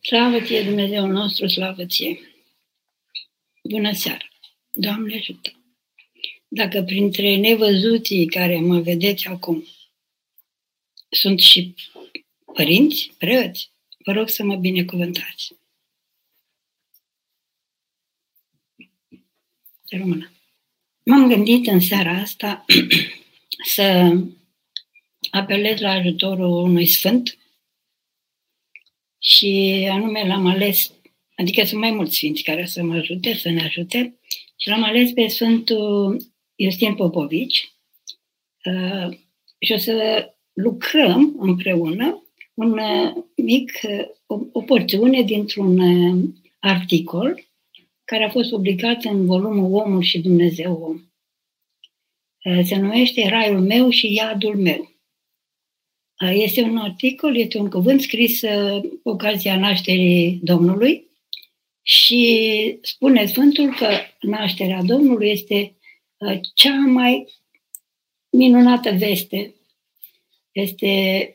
Slavă ție, Dumnezeu nostru, slavă ție! Bună seara! Doamne ajută! Dacă printre nevăzuții care mă vedeți acum sunt și părinți, preoți, vă rog să mă binecuvântați. De română. M-am gândit în seara asta să apelez la ajutorul unui sfânt și anume l-am ales, adică sunt mai mulți sfinți care să mă ajute, să ne ajute, și l-am ales pe Sfântul Iustin Popovici și o să lucrăm împreună o porțiune dintr-un articol care a fost publicat în volumul Omul și Dumnezeu Om. Se numește Raiul meu și Iadul meu. Este un articol, este un cuvânt scris cu ocazia nașterii Domnului și spune Sfântul că nașterea Domnului este cea mai minunată veste. Este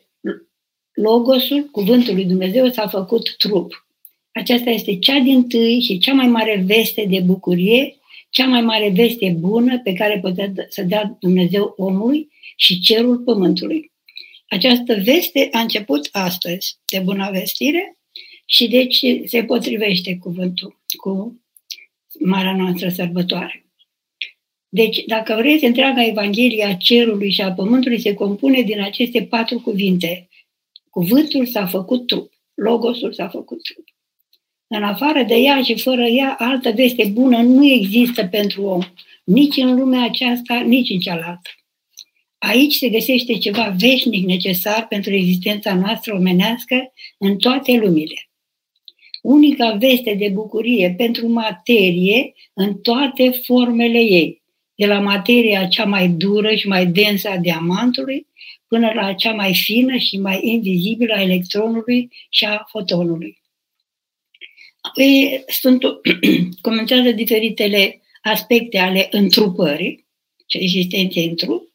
Logosul, cuvântul lui Dumnezeu, s-a făcut trup. Aceasta este cea dintâi și cea mai mare veste de bucurie, cea mai mare veste bună pe care putea să dea Dumnezeu omului și cerul pământului. Această veste a început astăzi, de bună vestire, și deci se potrivește cuvântul cu marea noastră sărbătoare. Deci, dacă vreți, întreaga Evanghelie a cerului și a pământului se compune din aceste patru cuvinte. Cuvântul s-a făcut trup, Logosul s-a făcut trup. În afară de ea și fără ea, altă veste bună nu există pentru om, nici în lumea aceasta, nici în cealaltă. Aici se găsește ceva veșnic necesar pentru existența noastră omenească în toate lumile. Unica veste de bucurie pentru materie în toate formele ei, de la materia cea mai dură și mai densă a diamantului, până la cea mai fină și mai invizibilă a electronului și a fotonului. Comentează diferitele aspecte ale întrupării și existenței în trup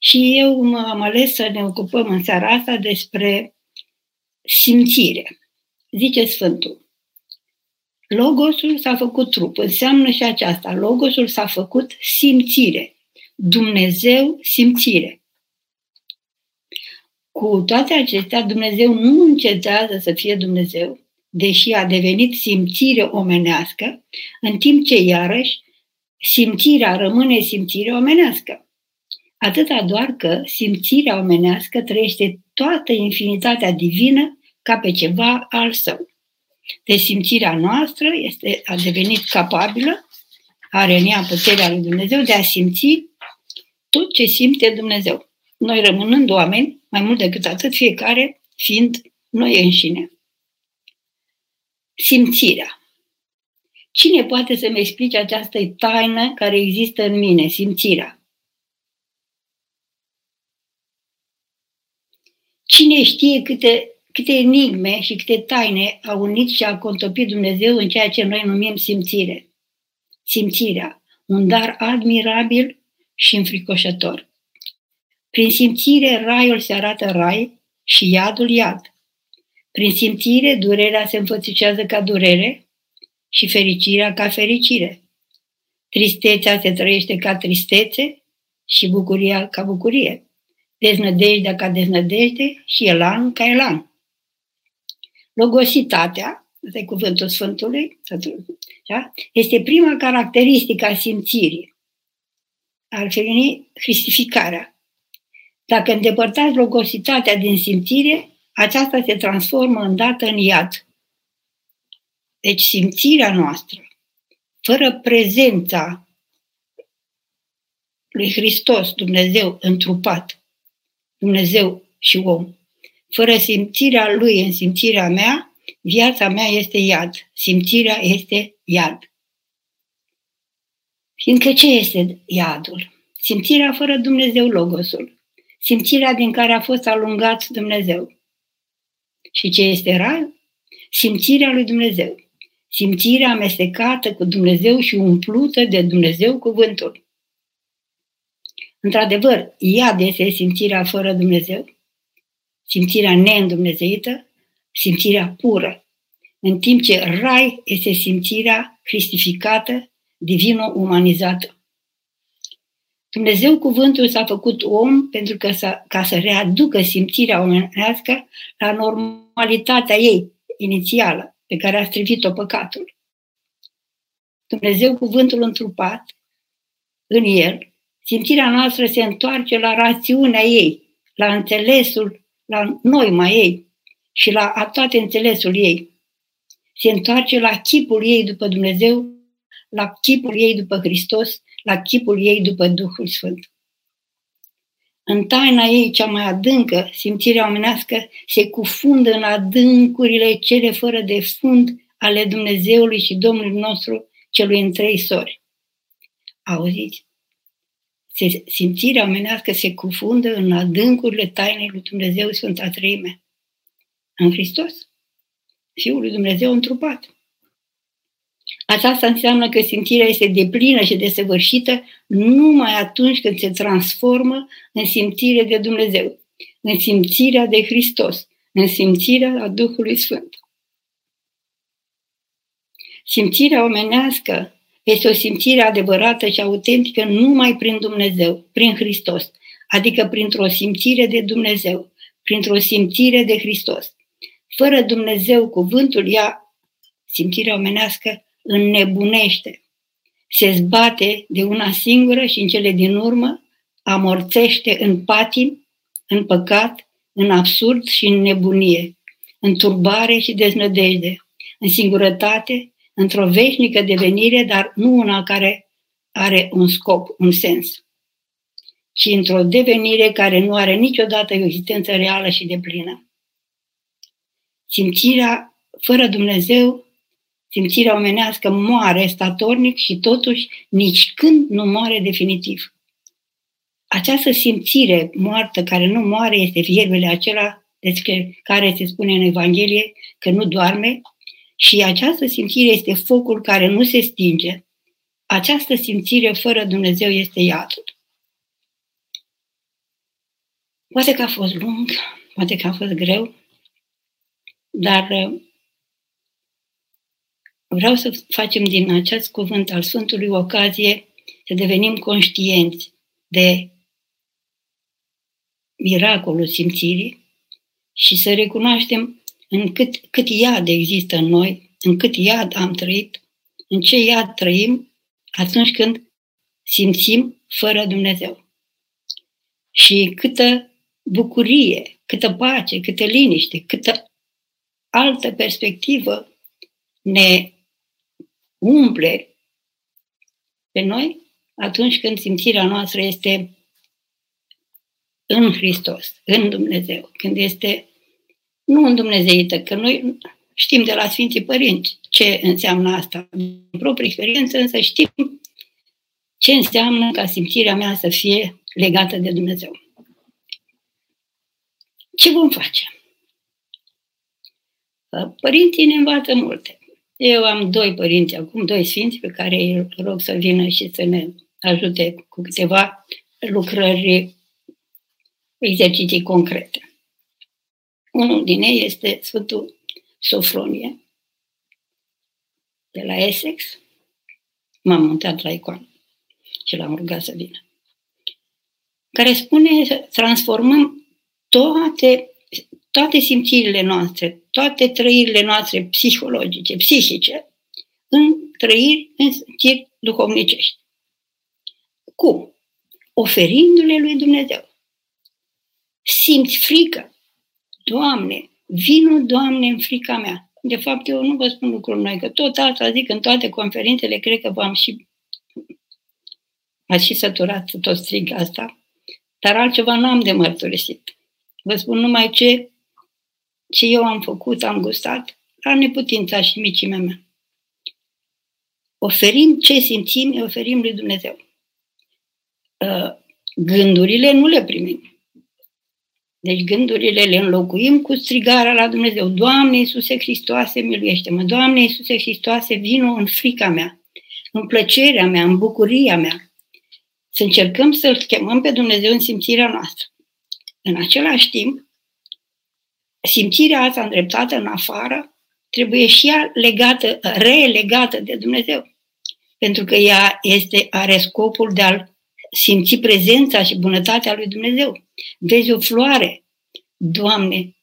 și eu am ales să ne ocupăm în seara asta despre simțire. Zice Sfântul, Logosul s-a făcut trup, înseamnă și aceasta, Logosul s-a făcut simțire, Dumnezeu simțire. Cu toate acestea, Dumnezeu nu încetează să fie Dumnezeu, deși a devenit simțire omenească, în timp ce, iarăși, simțirea rămâne simțire omenească. Atâta doar că simțirea omenească trăiește toată infinitatea divină ca pe ceva al său. Deci simțirea noastră a devenit capabilă, are în ea puterea lui Dumnezeu de a simți tot ce simte Dumnezeu. Noi rămânând oameni, mai mult decât atât, fiecare fiind noi înșine. Simțirea. Cine poate să-mi explice această taină care există în mine, simțirea? Cine știe câte enigme și câte taine a unit și a contopit Dumnezeu în ceea ce noi numim simțire? Simțirea, un dar admirabil și înfricoșător. Prin simțire, raiul se arată rai și iadul iad. Prin simțire, durerea se înfățișează ca durere și fericirea ca fericire. Tristețea se trăiește ca tristețe și bucuria ca bucurie. Deznădejdea ca deznădejde și elan ca elan. Logositatea, ăsta e cuvântul Sfântului, este prima caracteristică a simțirii. Ar fi venit hristificarea. Dacă îndepărtați logositatea din simțire, aceasta se transformă îndată în iad. Deci simțirea noastră, fără prezența lui Hristos, Dumnezeu întrupat, Dumnezeu și om, fără simțirea Lui în simțirea mea, viața mea este iad, simțirea este iad. Fiindcă ce este iadul? Simțirea fără Dumnezeu, Logosul, simțirea din care a fost alungat Dumnezeu. Și ce este rai? Simțirea lui Dumnezeu. Simțirea amestecată cu Dumnezeu și umplută de Dumnezeu cuvântul. Într-adevăr, iad este simțirea fără Dumnezeu, simțirea neîndumnezeită, simțirea pură, în timp ce rai este simțirea cristificată, divino-umanizată. Dumnezeu cuvântul s-a făcut om pentru că ca să readucă simțirea omenească la normalitatea ei inițială, pe care a strivit-o păcatul. Dumnezeu cuvântul întrupat, în el, simțirea noastră se întoarce la rațiunea ei, la înțelesul, la noima ei și la a toate înțelesul ei. Se întoarce la chipul ei după Dumnezeu, la chipul ei după Hristos, la chipul ei după Duhul Sfânt. În taina ei cea mai adâncă, simțirea omenească se cufundă în adâncurile cele fără de fund ale Dumnezeului și Domnului nostru, celui în trei sori. Auziți? Simțirea omenească se cufundă în adâncurile tainei lui Dumnezeu Sfânta Treime. În Hristos, Fiul lui Dumnezeu întrupat. Aceasta înseamnă că simțirea este deplină și desăvârșită numai atunci când se transformă în simțire de Dumnezeu, în simțirea de Hristos, în simțirea a Duhului Sfânt. Simțirea omenească este o simțire adevărată și autentică numai prin Dumnezeu, prin Hristos, adică printr-o simțire de Dumnezeu, printr-o simțire de Hristos. Fără Dumnezeu, cuvântul ea, simțirea omenească, înnebunește, se zbate de una singură și în cele din urmă amorțește în patim, în păcat, în absurd și în nebunie, în turbare și deznădejde, în singurătate, într-o veșnică devenire, dar nu una care are un scop, un sens, ci într-o devenire care nu are niciodată existență reală și deplină. Simțirea fără Dumnezeu, simțirea omenească moare statornic și totuși nici când nu moare definitiv. Această simțire moartă care nu moare este fierbele acela despre care se spune în Evanghelie că nu doarme, și această simțire este focul care nu se stinge. Această simțire fără Dumnezeu este iadul. Poate că a fost lung, poate că a fost greu, dar vreau să facem din acest cuvânt al Sfântului ocazie să devenim conștienți de miracolul simțirii și să recunoaștem cât iad există în noi, în cât iad am trăit, în ce iad trăim atunci când simțim fără Dumnezeu. Și câtă bucurie, câtă pace, câtă liniște, câtă altă perspectivă ne umple pe noi atunci când simțirea noastră este în Hristos, în Dumnezeu, când este nu în dumnezeită, că noi știm de la Sfinții Părinți ce înseamnă asta. În proprie experiență însă știm ce înseamnă ca simțirea mea să fie legată de Dumnezeu. Ce vom face? Părinții ne învață multe. Eu am doi părinți acum, doi sfinți pe care îi rog să vină și să ne ajute cu câteva lucrări, exerciții concrete. Unul din ei este Sfântul Sofronie de la Essex. M-am mutat la icoană și l-am rugat să vină. Care spune să transformăm toate simțirile noastre, toate trăirile noastre psihologice, psihice, în simțiri duhovnicești. Cum? Oferindu-le lui Dumnezeu. Simți frică. Doamne, vino, Doamne, în frica mea. De fapt, eu nu vă spun lucrul noi, că tot asta zic în toate conferințele, cred că ați și săturat tot strig asta, dar altceva n-am de mărturisit. Vă spun numai ce eu am făcut, am gustat, la neputința și micimea mea. Oferim ce simțim, îi oferim lui Dumnezeu. Gândurile nu le primim. Deci gândurile le înlocuim cu strigarea la Dumnezeu. Doamne Iisuse Hristoase, miluiește-mă! Doamne Iisuse Hristoase, vino în frica mea, în plăcerea mea, în bucuria mea. Să încercăm să-L chemăm pe Dumnezeu în simțirea noastră. În același timp, simțirea asta îndreptată în afară trebuie și ea legată, relegată de Dumnezeu. Pentru că ea are scopul de a simți prezența și bunătatea lui Dumnezeu. Vezi o floare, Doamne,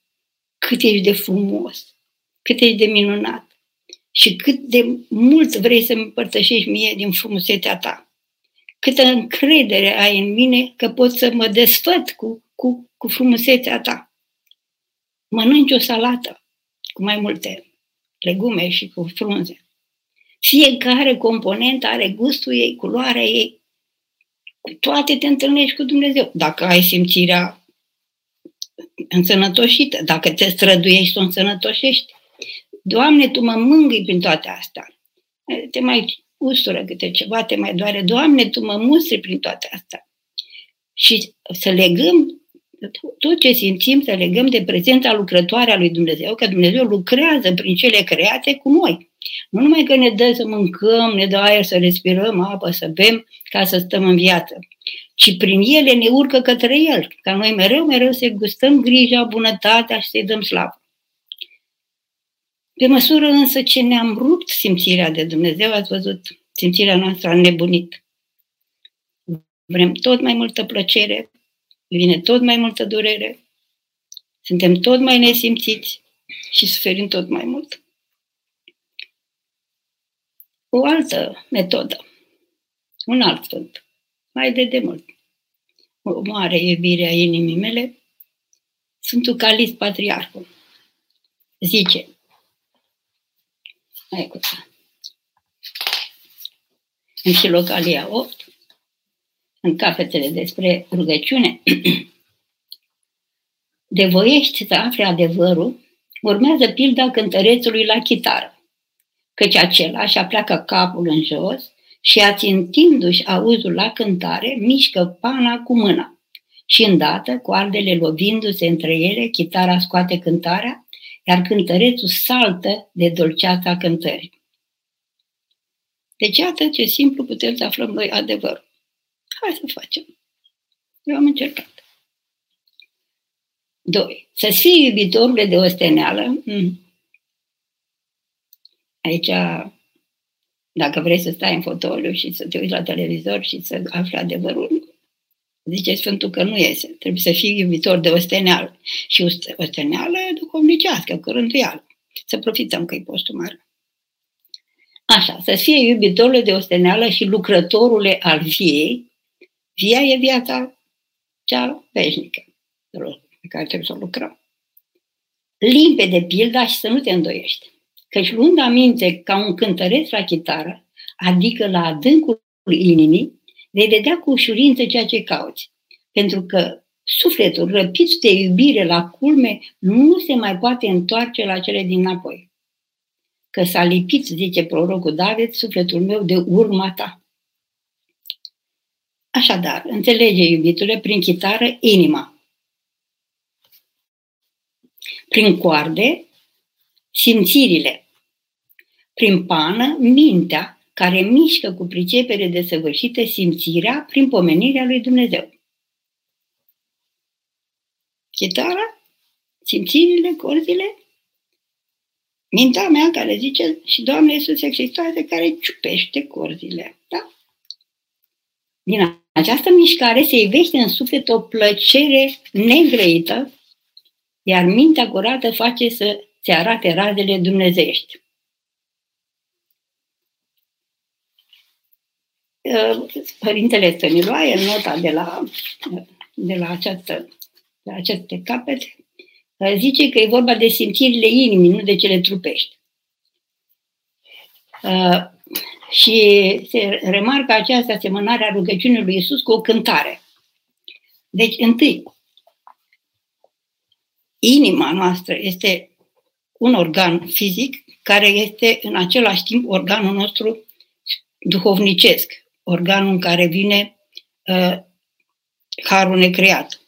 cât ești de frumos, cât ești de minunat și cât de mult vrei să-mi împărtășești mie din frumusețea ta. Câtă încredere ai în mine că pot să mă desfăt cu frumusețea ta. Mănânci o salată cu mai multe legume și cu frunze. Fiecare componentă are gustul ei, culoarea ei. Cu toate te întâlnești cu Dumnezeu. Dacă ai simțirea însănătoșită, dacă te străduiești să o însănătoșești. Doamne, Tu mă mângâi prin toate astea. Te mai usură câte ceva, te mai doare. Doamne, Tu mă mustri prin toate astea. Și să legăm tot ce simțim, să legăm de prezența lucrătoare a lui Dumnezeu, că Dumnezeu lucrează prin cele create cu noi. Nu numai că ne dă să mâncăm, ne dă aer să respirăm, apă să bem, ca să stăm în viață, ci prin ele ne urcă către El, ca noi mereu să gustăm grija, bunătatea și să-i dăm slavă. Pe măsură însă ce ne-am rupt simțirea de Dumnezeu, ați văzut, simțirea noastră a nebunit. Vrem tot mai multă plăcere, vine tot mai multă durere, suntem tot mai nesimțiți și suferim tot mai mult. O altă metodă, un alt sfânt, mai de demult, o mare iubire a inimii mele, Sfântul Calist Patriarhul, zice, în Filocalia 8, în capetele despre rugăciune, de voiești să afli adevărul, urmează pilda cântărețului la chitară, căci acela și-a pleacă capul în jos și ațintindu-și auzul la cântare, mișcă pana cu mâna și îndată, coardele lovindu-se între ele, chitara scoate cântarea, iar cântărețul saltă de dulceața cântării. Deci iată ce simplu putem să aflăm noi adevărul. Hai să facem. Eu am încercat. 2. Să-ți fii iubitorule de osteneală. Aici, dacă vrei să stai în fotoliu și să te uiți la televizor și să afli adevărul, zice Sfântul că nu iese. Trebuie să fii iubitor de osteneală. Și osteneală e duhovnicească, cărânduială. Să profităm că e postul mare. Așa, să fie iubitorul de osteneală și lucrătorule al viei. Via e viața cea veșnică, pe care trebuie să o lucrăm. Limpede pilda și să nu te îndoiești. Căci luând aminte ca un cântăreț la chitară, adică la adâncul inimii, vei vedea cu ușurință ceea ce cauți. Pentru că sufletul răpit de iubire la culme nu se mai poate întoarce la cele dinapoi. Că s-a lipit, zice prorocul David, sufletul meu de urma ta. Așadar, înțelege, iubitule, prin chitară inima. Prin coarde, simțirile. Prin pană, mintea, care mișcă cu pricepere desăvârșită simțirea prin pomenirea lui Dumnezeu. Chitara, simțirile, corzile, mintea mea care zice și Doamne Iisuse Hristoase care ciupește corzile. Da? Din această mișcare se ivește în suflet o plăcere negrăită, iar mintea curată face să se arate razele dumnezeiești. Părintele Stăniloae, în nota de la aceste capete, zice că e vorba de simțirile inimii, nu de cele trupești. Și se remarcă această asemănare a rugăciunii lui Iisus cu o cântare. Deci, întâi, inima noastră este un organ fizic care este în același timp organul nostru duhovnicesc, organul în care vine harul necreat,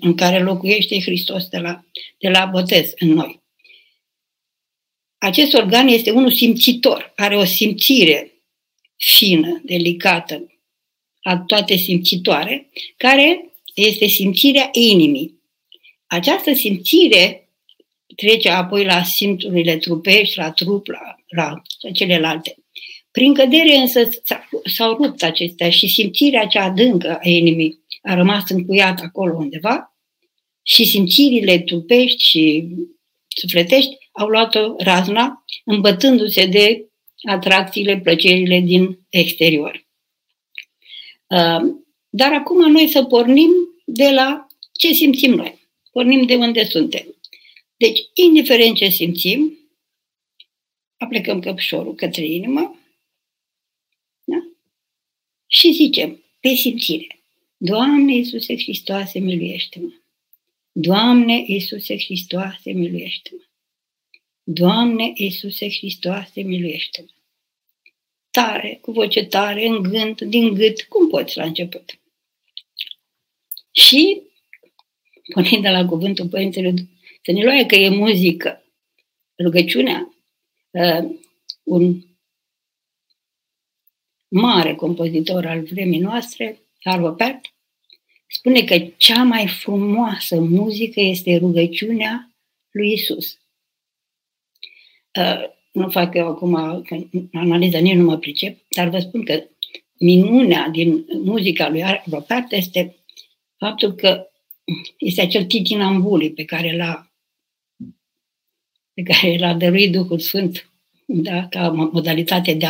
în care locuiește Hristos de la botez în noi. Acest organ este unul simțitor, are o simțire fină, delicată, a toate simțitoare, care este simțirea inimii. Această simțire trece apoi la simțurile trupești, la trup, la celelalte. Prin cădere însă s-au rupt acestea și simțirea cea adâncă a inimii a rămas încuiată acolo undeva și simțirile trupești și sufletești au luat-o razna, îmbătându-se de atracțiile, plăcerile din exterior. Dar acum noi să pornim de la ce simțim noi. Pornim de unde suntem. Deci, indiferent ce simțim, aplecăm căpșorul către inimă, da? Și zicem, pe simțire, Doamne Iisuse Hristoase, miluiește-mă! Doamne Iisuse Hristoase, miluiește-mă! Doamne Iisuse Hristoase, miluiește-mă! Tare, cu voce tare, în gând, din gât, cum poți la început. Și, pornind de la cuvântul Părintele să ne luăm că e muzică, rugăciunea, un mare compozitor al vremii noastre, Arvo Pärt, spune că cea mai frumoasă muzică este rugăciunea lui Isus. Nu fac eu acum analiza, nici nu mă pricep, dar vă spun că minunea din muzica lui Arvo Pärt este faptul că este acel titinambuli pe care l-a dăruit Duhul Sfânt, da, ca modalitate de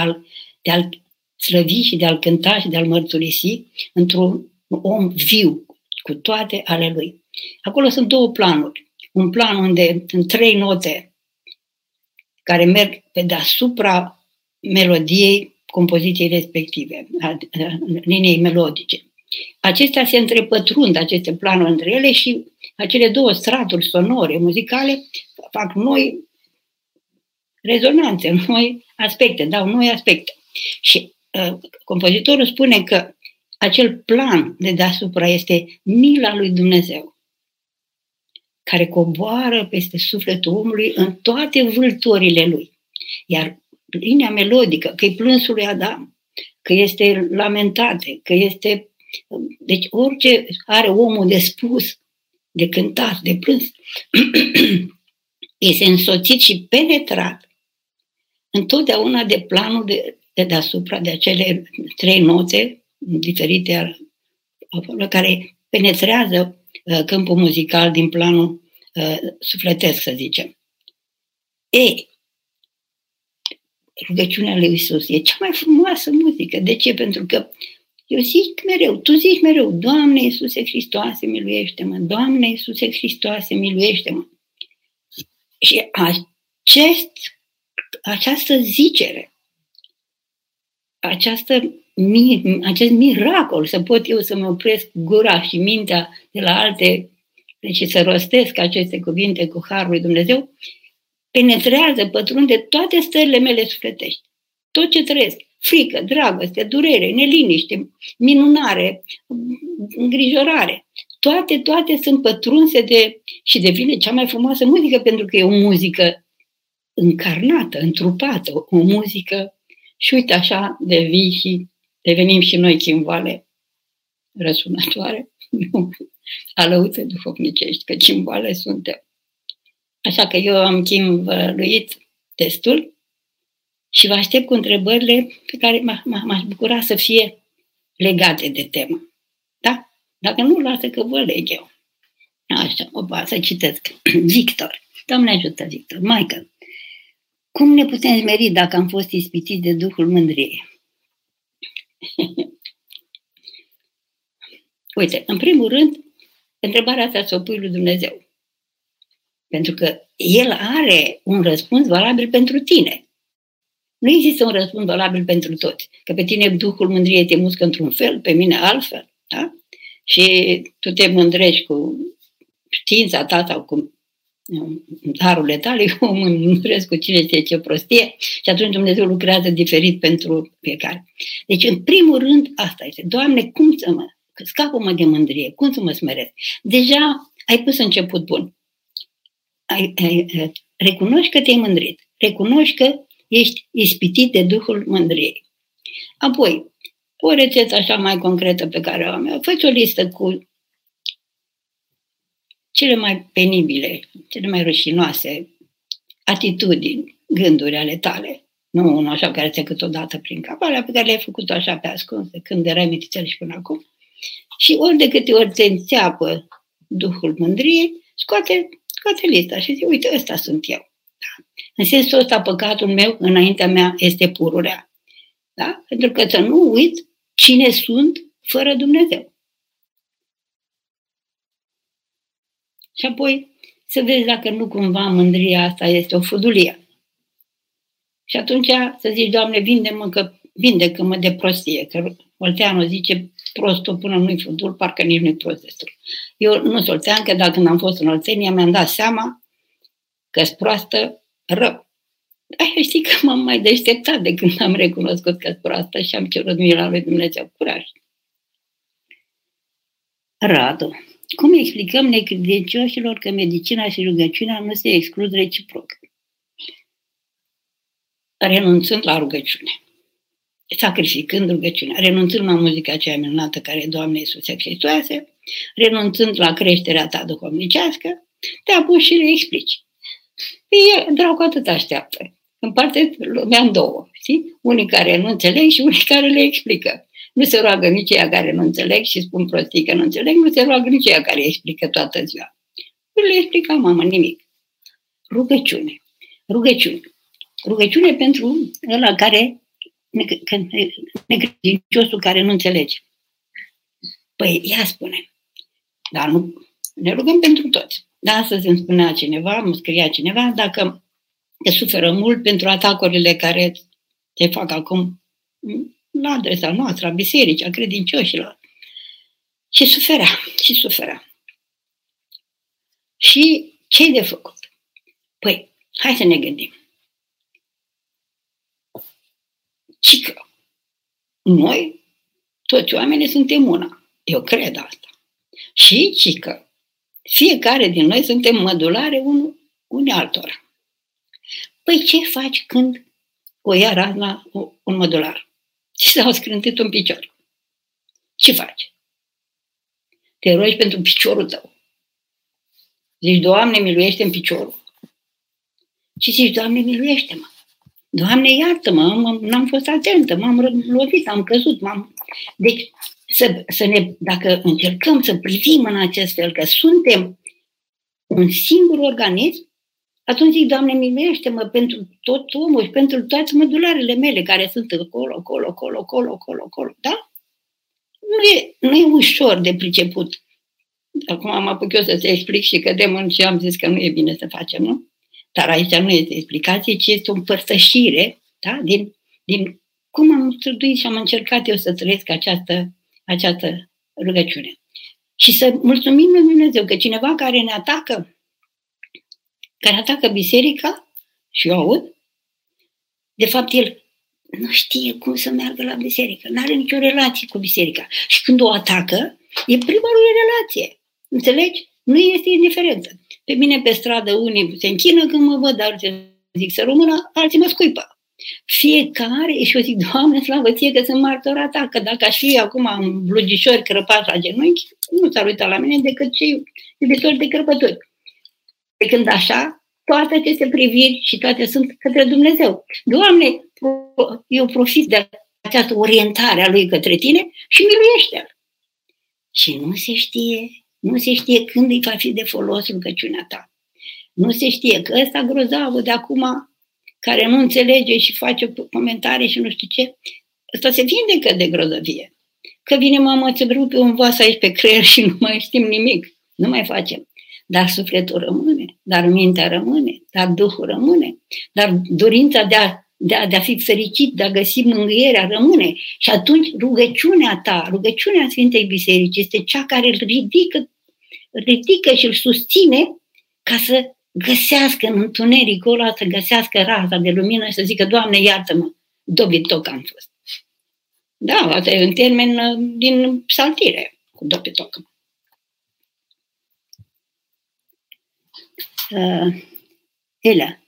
a-l slăvi și de a-l cânta și de a-l mărturisi într-un om viu, cu toate ale lui. Acolo sunt două planuri. Un plan unde sunt trei note care merg pe deasupra melodiei compoziției respective, a liniei melodice. Acestea se întrepătrund, aceste planuri între ele și acele două straturi sonore, muzicale, fac noi rezonanțe, noi aspecte, dau noi aspecte. Și compozitorul spune că acel plan de deasupra este mila lui Dumnezeu, care coboară peste sufletul omului în toate vâltorile lui. Iar linia melodică, că e plânsul lui Adam, că este lamentate, că este... Deci orice are omul de spus, de cântat, de plâns, este însoțit și penetrat întotdeauna de planul de deasupra, de acele trei note diferite care penetrează câmpul muzical din planul sufletesc, să zicem. Rugăciunea lui Iisus e cea mai frumoasă muzică. De ce? Pentru că eu zic mereu, tu zici mereu, Doamne Iisuse Hristoase, miluiește-mă! Doamne Iisuse Hristoase, miluiește-mă! Și această zicere, acest miracol, să pot eu să mă opresc gura și mintea de la alte și să rostesc aceste cuvinte cu harul lui Dumnezeu, penetrează, pătrunde toate stările mele sufletești, tot ce trăiesc. Frică, dragoste, durere, neliniște, minunare, îngrijorare. Toate sunt pătrunse și devine cea mai frumoasă muzică, pentru că e o muzică încarnată, întrupată, o muzică. Și uite așa devenim și noi chimboale răsunătoare, nu, alăuțe duhovnicești, că chimboale suntem. Așa că eu am chimvăluit testul. Și vă aștept cu întrebările pe care m-aș bucura să fie legate de temă. Da? Dacă nu, lasă că vă leg eu. Așa, să citesc. Victor. Doamne ajută, Victor. Maică, cum ne putem smeri dacă am fost ispitiți de Duhul mândriei? Uite, în primul rând, întrebarea asta să o pui lui Dumnezeu. Pentru că El are un răspuns valabil pentru tine. Nu există un răspuns valabil pentru toți. Că pe tine Duhul mândriei te muscă într-un fel, pe mine altfel. Da? Și tu te mândrești cu știința ta sau cu darurile tale, eu mă mândresc cu cine știe ce prostie și atunci Dumnezeu lucrează diferit pentru fiecare. Deci, în primul rând, asta este. Doamne, cum să mă... Scapă-mă de mândrie, cum să mă smeresc? Deja ai pus început bun. Recunoști că te-ai mândrit. Recunoști că ești ispitit de Duhul mândriei. Apoi, o rețetă așa mai concretă pe care o am eu, faci o listă cu cele mai penibile, cele mai rușinoase atitudini, gânduri ale tale. Nu unul așa care ți-a câteodată prin cap, alea pe care le-ai făcut așa pe ascuns, de când erai mitițel și până acum. Și ori de câte ori te înțeapă duhul mândriei, scoate lista și zice, uite, ăsta sunt eu. Da? În sensul ăsta, păcatul meu, înaintea mea, este pururea. Da? Pentru că să nu uit cine sunt fără Dumnezeu. Și apoi să vezi dacă nu cumva mândria asta este o fudulie. Și atunci să zici, Doamne, vindecă-mă de prostie, că Olteanu zice, prostul până nu-i fudul, parcă nici nu-i prost destul. Eu nu sunt oltean, că dacă n-am fost în Oltenia, mi-am dat seama că-s proastă rău. Dar eu știi că m-am mai deșteptat de când am recunoscut că-s proastă și am cerut mila lui Dumnezeu, curaj. Radu, cum explicăm necredincioșilor că medicina și rugăciunea nu se exclud reciproc? Renunțând la rugăciune, sacrificând rugăciunea, renunțând la muzica aceea minunată care e Doamne Iisuse Hristoase, renunțând la creșterea ta duhovnicească, te apuci și le explici. E dracu atât așteaptă. Împarte lumea în două, știi? Unii care nu înțeleg și unii care le explică. Nu se roagă nici ea care nu înțeleg și spun prostii că nu înțeleg, nu se roagă nici ea care explică toată ziua. Nu le explica mama nimic. Rugăciune. Rugăciune pentru ăla care, necredinciosul care nu înțelege. Păi, ea spune. Dar nu, ne rugăm pentru toți. Da, astăzi îmi spunea cineva, îmi scria cineva, dacă te suferă mult pentru atacurile care te fac acum la adresa noastră, a bisericii, a credincioșilor. Și suferea. Și ce-i de făcut? Păi, hai să ne gândim. Cică, noi, toți oamenii, suntem una. Eu cred asta. Și cică, fiecare din noi suntem mădulare unii altora. Păi ce faci când o ia razna un mădular și s-a scrântit un picior? Ce faci? Te rogi pentru piciorul tău. Zici, Doamne, miluiește-mi piciorul. Și zici, Doamne, miluiește-mă. Doamne, iartă-mă, n-am fost atentă, m-am lovit, am căzut. Deci, dacă încercăm să privim în acest fel că suntem un singur organism, atunci zic, Doamne, miluiește-mă pentru tot omul și pentru toate mădularele mele care sunt acolo, da? Nu e ușor de priceput. Acum am apuc eu să explic și cădem în ce am zis că nu e bine să facem, nu? Dar aici nu este explicație, ci este o împărtășire, da? din cum am străduit și am încercat eu să trăiesc această rugăciune. Și să mulțumim lui Dumnezeu că cineva care ne atacă, biserica, și eu aud, de fapt el nu știe cum să meargă la biserică, nu are nicio relație cu biserica. Și când o atacă, e prima lui relație, înțelegi? Nu este indiferență. Pe mine pe stradă unii se închină când mă văd, dar zic să rămână, alții mă scuipă. Fiecare, și eu zic, Doamne, slavă ție că sunt martora ta, că dacă aș fi acum în blugișori crăpați la genunchi, nu s-ar uita la mine decât cei iubitori de crăpături. Pe când așa, toate aceste priviri și toate sunt către Dumnezeu. Doamne, eu profit de această orientare a Lui către tine și miluiește-L. Și nu se știe când îi va fi de folos rugăciunea ta. Nu se știe că ăsta grozavă de acum, care nu înțelege și face comentarii și nu știu ce, ăsta se vindecă de grozăvie. Că vine mama, ți rupe un vas aici pe creier și nu mai știm nimic. Nu mai facem. Dar sufletul rămâne, dar mintea rămâne, dar duhul rămâne, dar dorința de a fi fericit, de a găsi mângâierea, rămâne. Și atunci rugăciunea ta, rugăciunea Sfintei Biserici este cea care îl ridică și îl susține ca să găsească în întunericul ăla, să găsească raza de lumină și să zică, Doamne, iartă-mă, dobitoc am fost. Da, asta e un termen din psaltire, cu dobitoc. Elea,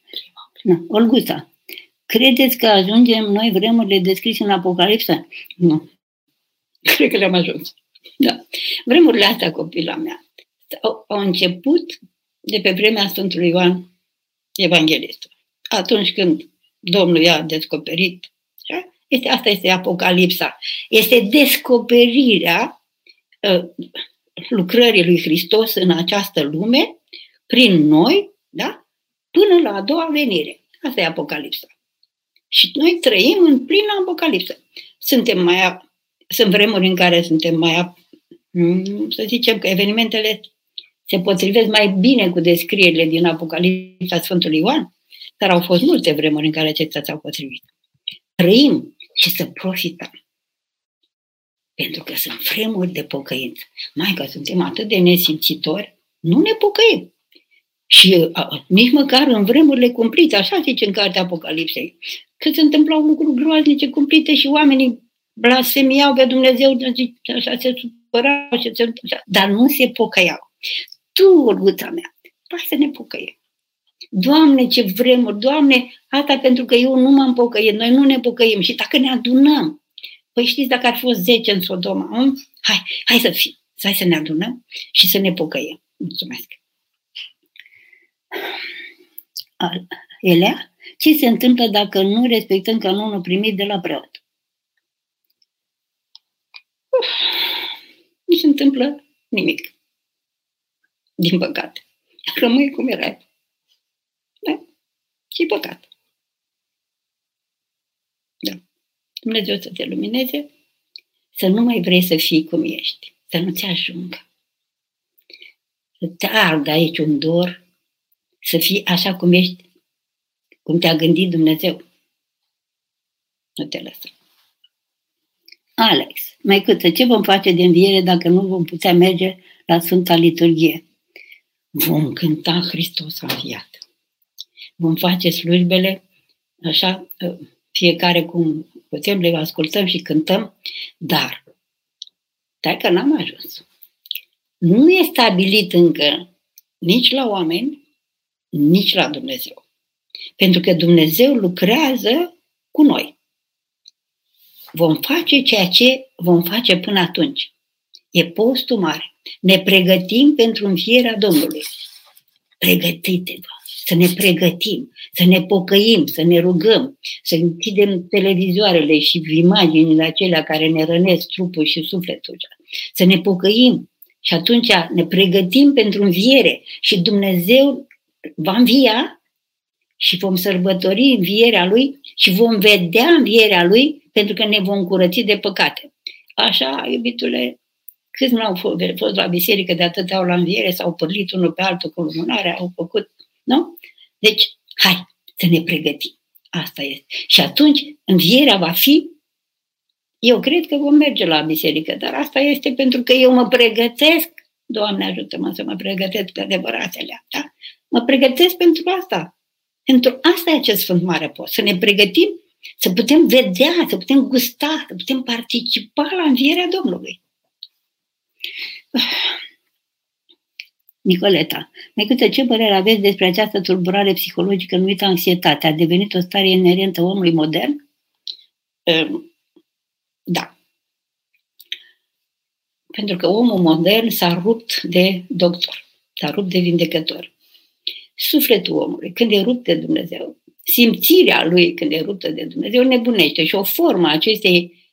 nu, Olguța. Credeți că ajungem noi vremurile descrise în Apocalipsa? Nu. Cred că le-am ajuns. Da. Vremurile astea, copila mea, au început de pe vremea Sfântului Ioan Evanghelistul. Atunci când Domnul i-a descoperit, asta este Apocalipsa, este descoperirea lucrării lui Hristos în această lume, prin noi, da? Până la a doua venire. Asta e Apocalipsa. Și noi trăim în plină Apocalipsă. Sunt vremuri în care suntem mai, să zicem că evenimentele se potrivesc mai bine cu descrierile din Apocalipsa Sfântului Ioan, dar au fost multe vremuri în care acestea s-au potrivit. Trăim și să profităm. Pentru că sunt vremuri de pocăință. Mai că suntem atât de nesimțitori, nu ne pocăim. Și nici măcar în vremurile cumplite, așa zice în cartea Apocalipsei, că se întâmplau lucruri groaznice cumplite și oamenii blasfemiau pe Dumnezeu, așa se supărau, așa, dar nu se pocăiau. Tu, Olguța mea, hai să ne pocăim. Doamne, ce vremuri, Doamne, asta pentru că eu nu m-am pocăit, noi nu ne pocăim. Și dacă ne adunăm, păi știți, dacă ar fost 10 în Sodoma, hai să fim, hai să ne adunăm și să ne pocăim. Mulțumesc. Elea, ce se întâmplă dacă nu respectăm canonul primit de la preot? Nu se întâmplă nimic. Din păcate. Rămâi cum erai. Da? Și păcat. Da. Dumnezeu să te lumineze, să nu mai vrei să fii cum ești, să nu ți ajungă. Să te ardă aici un dor, să fii așa cum ești, cum te-a gândit Dumnezeu. Nu te lăsa. Alex, măicuță, ce vom face de înviere dacă nu vom putea merge la Sfânta Liturghie? Vom cânta Hristos a înviat. Vom face slujbele, așa, fiecare cum putem, le ascultăm și cântăm, dar, stai că n-am ajuns. Nu e stabilit încă nici la oameni, nici la Dumnezeu. Pentru că Dumnezeu lucrează cu noi. Vom face ceea ce vom face până atunci. E postul mare. Ne pregătim pentru înfierea Domnului. Pregătiți-vă, să ne pregătim, să ne pocăim, să ne rugăm, să închidem televizoarele și imaginile acelea care ne rănesc trupul și sufletul. Să ne pocăim și atunci ne pregătim pentru înviere și Dumnezeu va învia și vom sărbători învierea Lui și vom vedea învierea Lui pentru că ne vom curăți de păcate. Așa, iubitule, câți nu au fost la biserică de atâtea ori la înviere, s-au părlit unul pe altul cu lumânarea, au făcut, nu? Deci, hai să ne pregătim. Asta este. Și atunci, învierea va fi, eu cred că vom merge la biserică, dar asta este pentru că eu mă pregătesc, Doamne ajută-mă să mă pregătesc de adevăratele, da? Mă pregătesc pentru asta. Pentru asta e acest Sfânt Mare Post, să ne pregătim, să putem vedea, să putem gusta, să putem participa la învierea Domnului. Nicoleta, măicuță, ce părere aveți despre această tulburare psihologică numită anxietate? A devenit o stare inerentă omului modern? Da. Pentru că omul modern s-a rupt de doctor, s-a rupt de vindecător. Sufletul omului, când e rupt de Dumnezeu, simțirea lui când e ruptă de Dumnezeu, nebunește și o formă acestei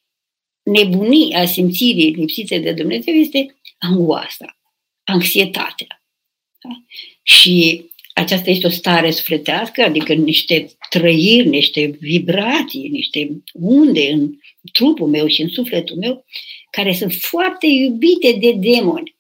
nebunii a simțirii lipsite de Dumnezeu este angoasa, anxietatea. Da? Și aceasta este o stare sufletească, adică niște trăiri, niște vibrații, niște unde în trupul meu și în sufletul meu, care sunt foarte iubite de demoni.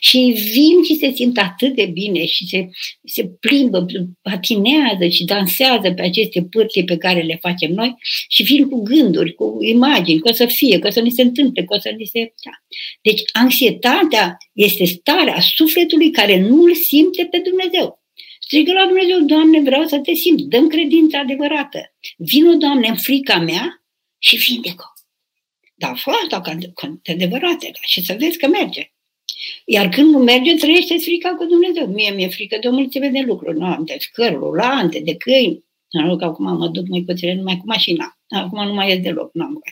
Și vin și se simt atât de bine și se plimbă, patinează și dansează pe aceste pârtii pe care le facem noi și vin cu gânduri, cu imagini, că o să fie, că o să ni se întâmple, că o să ni se... Da. Deci anxietatea este starea sufletului care nu îl simte pe Dumnezeu. Strigă la Dumnezeu, Doamne, vreau să te simt, dă-mi credința adevărată. Vino, Doamne, în frica mea și vindecă. Dar fă asta cu adevăratele și să vezi că merge. Iar când nu merge, trăiește frica cu Dumnezeu. Mie mi-e frică de o mulțime de lucruri. Nu am de scări, rulante, de câini. Că acum mă duc măicuțele numai cu mașina. Acum nu mai ies deloc. Nu am.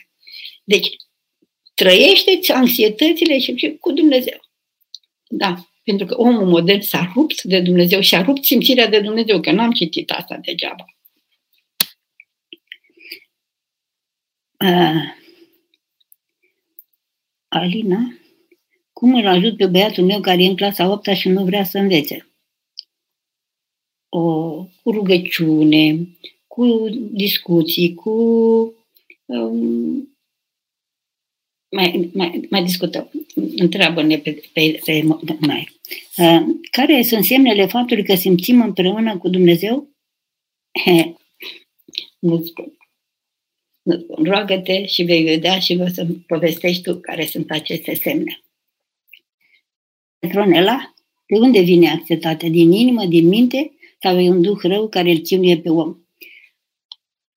Deci, trăiește anxietățile și cu Dumnezeu. Da. Pentru că omul modern s-a rupt de Dumnezeu și a rupt simțirea de Dumnezeu, că n-am citit asta degeaba. Alina, cum îl ajut pe băiatul meu care e în clasa 8-a și nu vrea să învețe? Cu rugăciune, cu discuții, cu... Mai discutăm. Întreabă-ne pe mai. Care sunt semnele faptului că simțim împreună cu Dumnezeu? Nu-ți spun. Roagă-te și vei vedea și o să povestești tu care sunt aceste semne. Petronela, de unde vine anxietatea? Din inimă, din minte sau e un duh rău care îl chinuie pe om?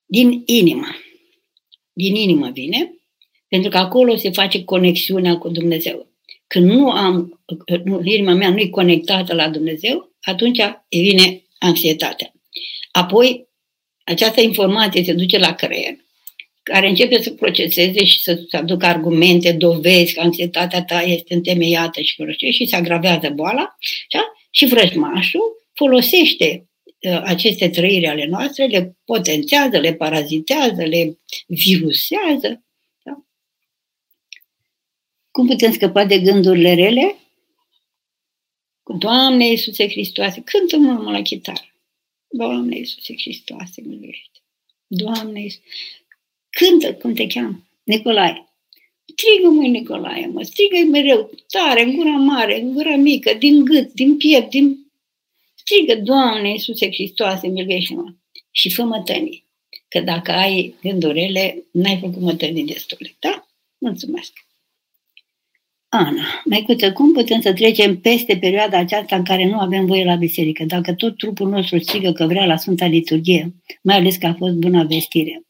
Din inimă. Din inimă vine, pentru că acolo se face conexiunea cu Dumnezeu. Când inima mea nu e conectată la Dumnezeu, atunci vine anxietatea. Apoi, această informație se duce la creier, care începe să proceseze și să aducă argumente, dovezi că anxietatea ta este întemeiată și se agravează boala, așa? Și vrăjmașul folosește aceste trăiri ale noastre, le potențează, le parazitează, le virusează. Da? Cum putem scăpa de gândurile rele? Doamne Iisuse Hristoase, cântăm urmă la chitară. Doamne Iisuse Hristoase, miluiește. Doamne Iisuse. Cântă, cum te cheamă? Nicolae. Strigă-mă, Nicolae, mă, strigă-i mereu, tare, în gura mare, în gura mică, din gât, din piept, din... Strigă, Doamne Iisuse Hristoase, miluiește-mă, și fă mătănii. Că dacă ai gândurele, n-ai făcut mătănii destule, da? Mulțumesc. Ana, măicuță, cum putem să trecem peste perioada aceasta în care nu avem voie la biserică? Dacă tot trupul nostru strigă că vrea la Sfânta Liturghie, mai ales că a fost bună vestire.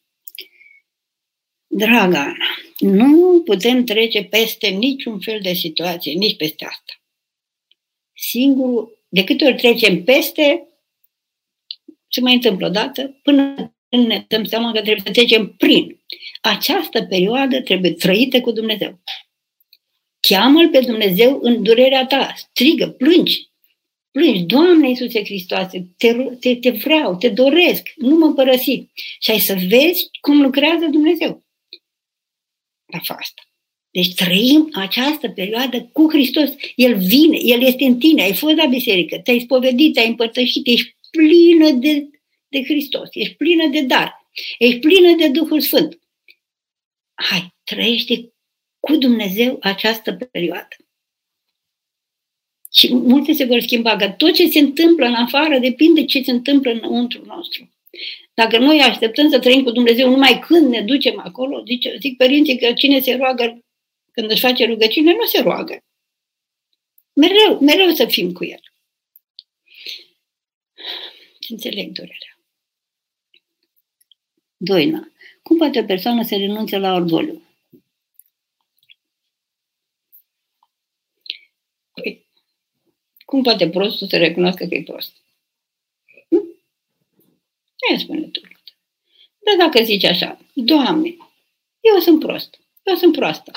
Draga Ana, nu putem trece peste niciun fel de situație, nici peste asta. De câte ori trecem peste, se mai întâmplă odată, până ne dăm seama că trebuie să trecem prin. Această perioadă trebuie trăită cu Dumnezeu. Cheamă-L pe Dumnezeu în durerea ta, strigă, plângi, Doamne Iisuse Hristoase, te vreau, te doresc, nu mă părăsi. Și ai să vezi cum lucrează Dumnezeu. Asta. Deci trăim această perioadă cu Hristos. El vine, El este în tine, ai fost la biserică, te-ai spovedit, te-ai împărtășit, ești plină de Hristos, ești plină de dar, ești plină de Duhul Sfânt. Hai, trăiește cu Dumnezeu această perioadă. Și multe se vor schimba, că tot ce se întâmplă în afară depinde ce se întâmplă înăuntru nostru. Dacă noi așteptăm să trăim cu Dumnezeu numai când ne ducem acolo, zic părinții că cine se roagă când își face rugăciune, nu se roagă. Mereu să fim cu El. Înțeleg durerea. Doina, cum poate o persoană să renunțe la orgoliu? Păi, cum poate prostul să recunoască că e prost? Nu-i spune tu. Dar dacă zici așa, Doamne, eu sunt prost, eu sunt proastă.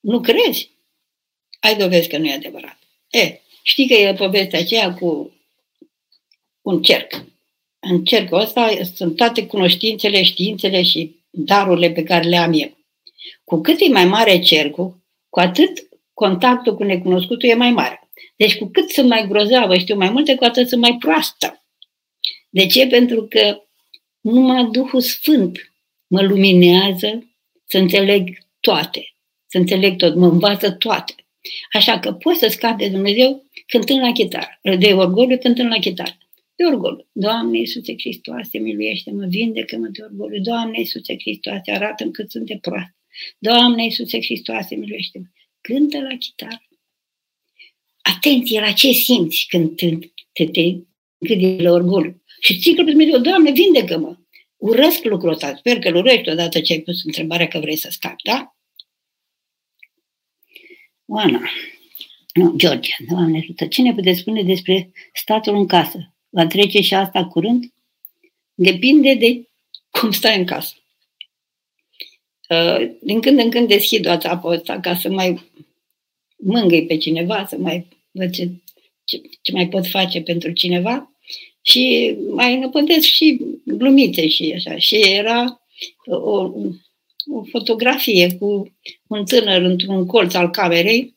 Nu crezi? Ai dovezi că nu e adevărat. Știi că e povestea aceea cu un cerc. În cercul ăsta sunt toate cunoștințele, științele și darurile pe care le am eu. Cu cât e mai mare cercul, cu atât contactul cu necunoscutul e mai mare. Deci cu cât sunt mai grozavă, știu mai multe, cu atât sunt mai proastă. De ce? Pentru că numai Duhul Sfânt mă luminează să înțeleg toate, să înțeleg tot, mă învață toate. Așa că poți să scapi de Dumnezeu cântând la chitară, de orgoliu cântând la chitară. De orgoliu. Doamne Iisuse Hristoase, miluiește-mă, vindecă-mă de orgoliu. Doamne Iisuse Hristoase, arată-mi cât sunt de proastă. Doamne Iisuse Hristoase, miluiește-mă. Cântă la chitară. Atenție la ce simți cântând, cât de la orgoliu. Și ții că pe Dumnezeu, Doamne, vindecă-mă. Urăsc lucrul ăsta. Sper că îl urăști odată ce ai pus întrebarea că vrei să scapi, da? Oana. Nu, George, Doamne, ce ne puteți spune despre statul în casă? Va trece și asta curând? Depinde de cum stai în casă. Din când în când deschid WhatsApp-ul ăsta ca să mai mângâi pe cineva, să mai văd ce mai pot face pentru cineva. Și mai înăpântesc și glumițe și așa. Și era o fotografie cu un tânăr într-un colț al camerei,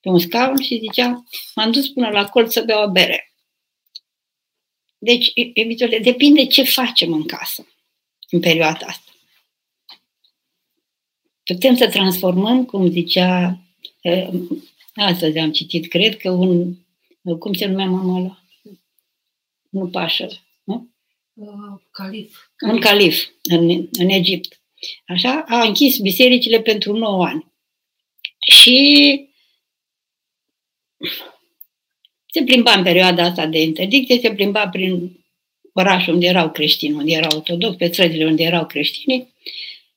pe un scaun, și zicea: m-am dus până la colț să beau o bere. Deci, depinde ce facem în casă în perioada asta. Putem să transformăm, cum zicea, astăzi am citit, cred că cum se numea mama ăla? Nu pașă, nu? Calif. Un calif în Egipt. Așa, a închis bisericile pentru 9 ani. Și se plimba în perioada asta de interdicție, se plimba prin orașul unde erau creștini, unde erau ortodoxi, pe străzile unde erau creștini,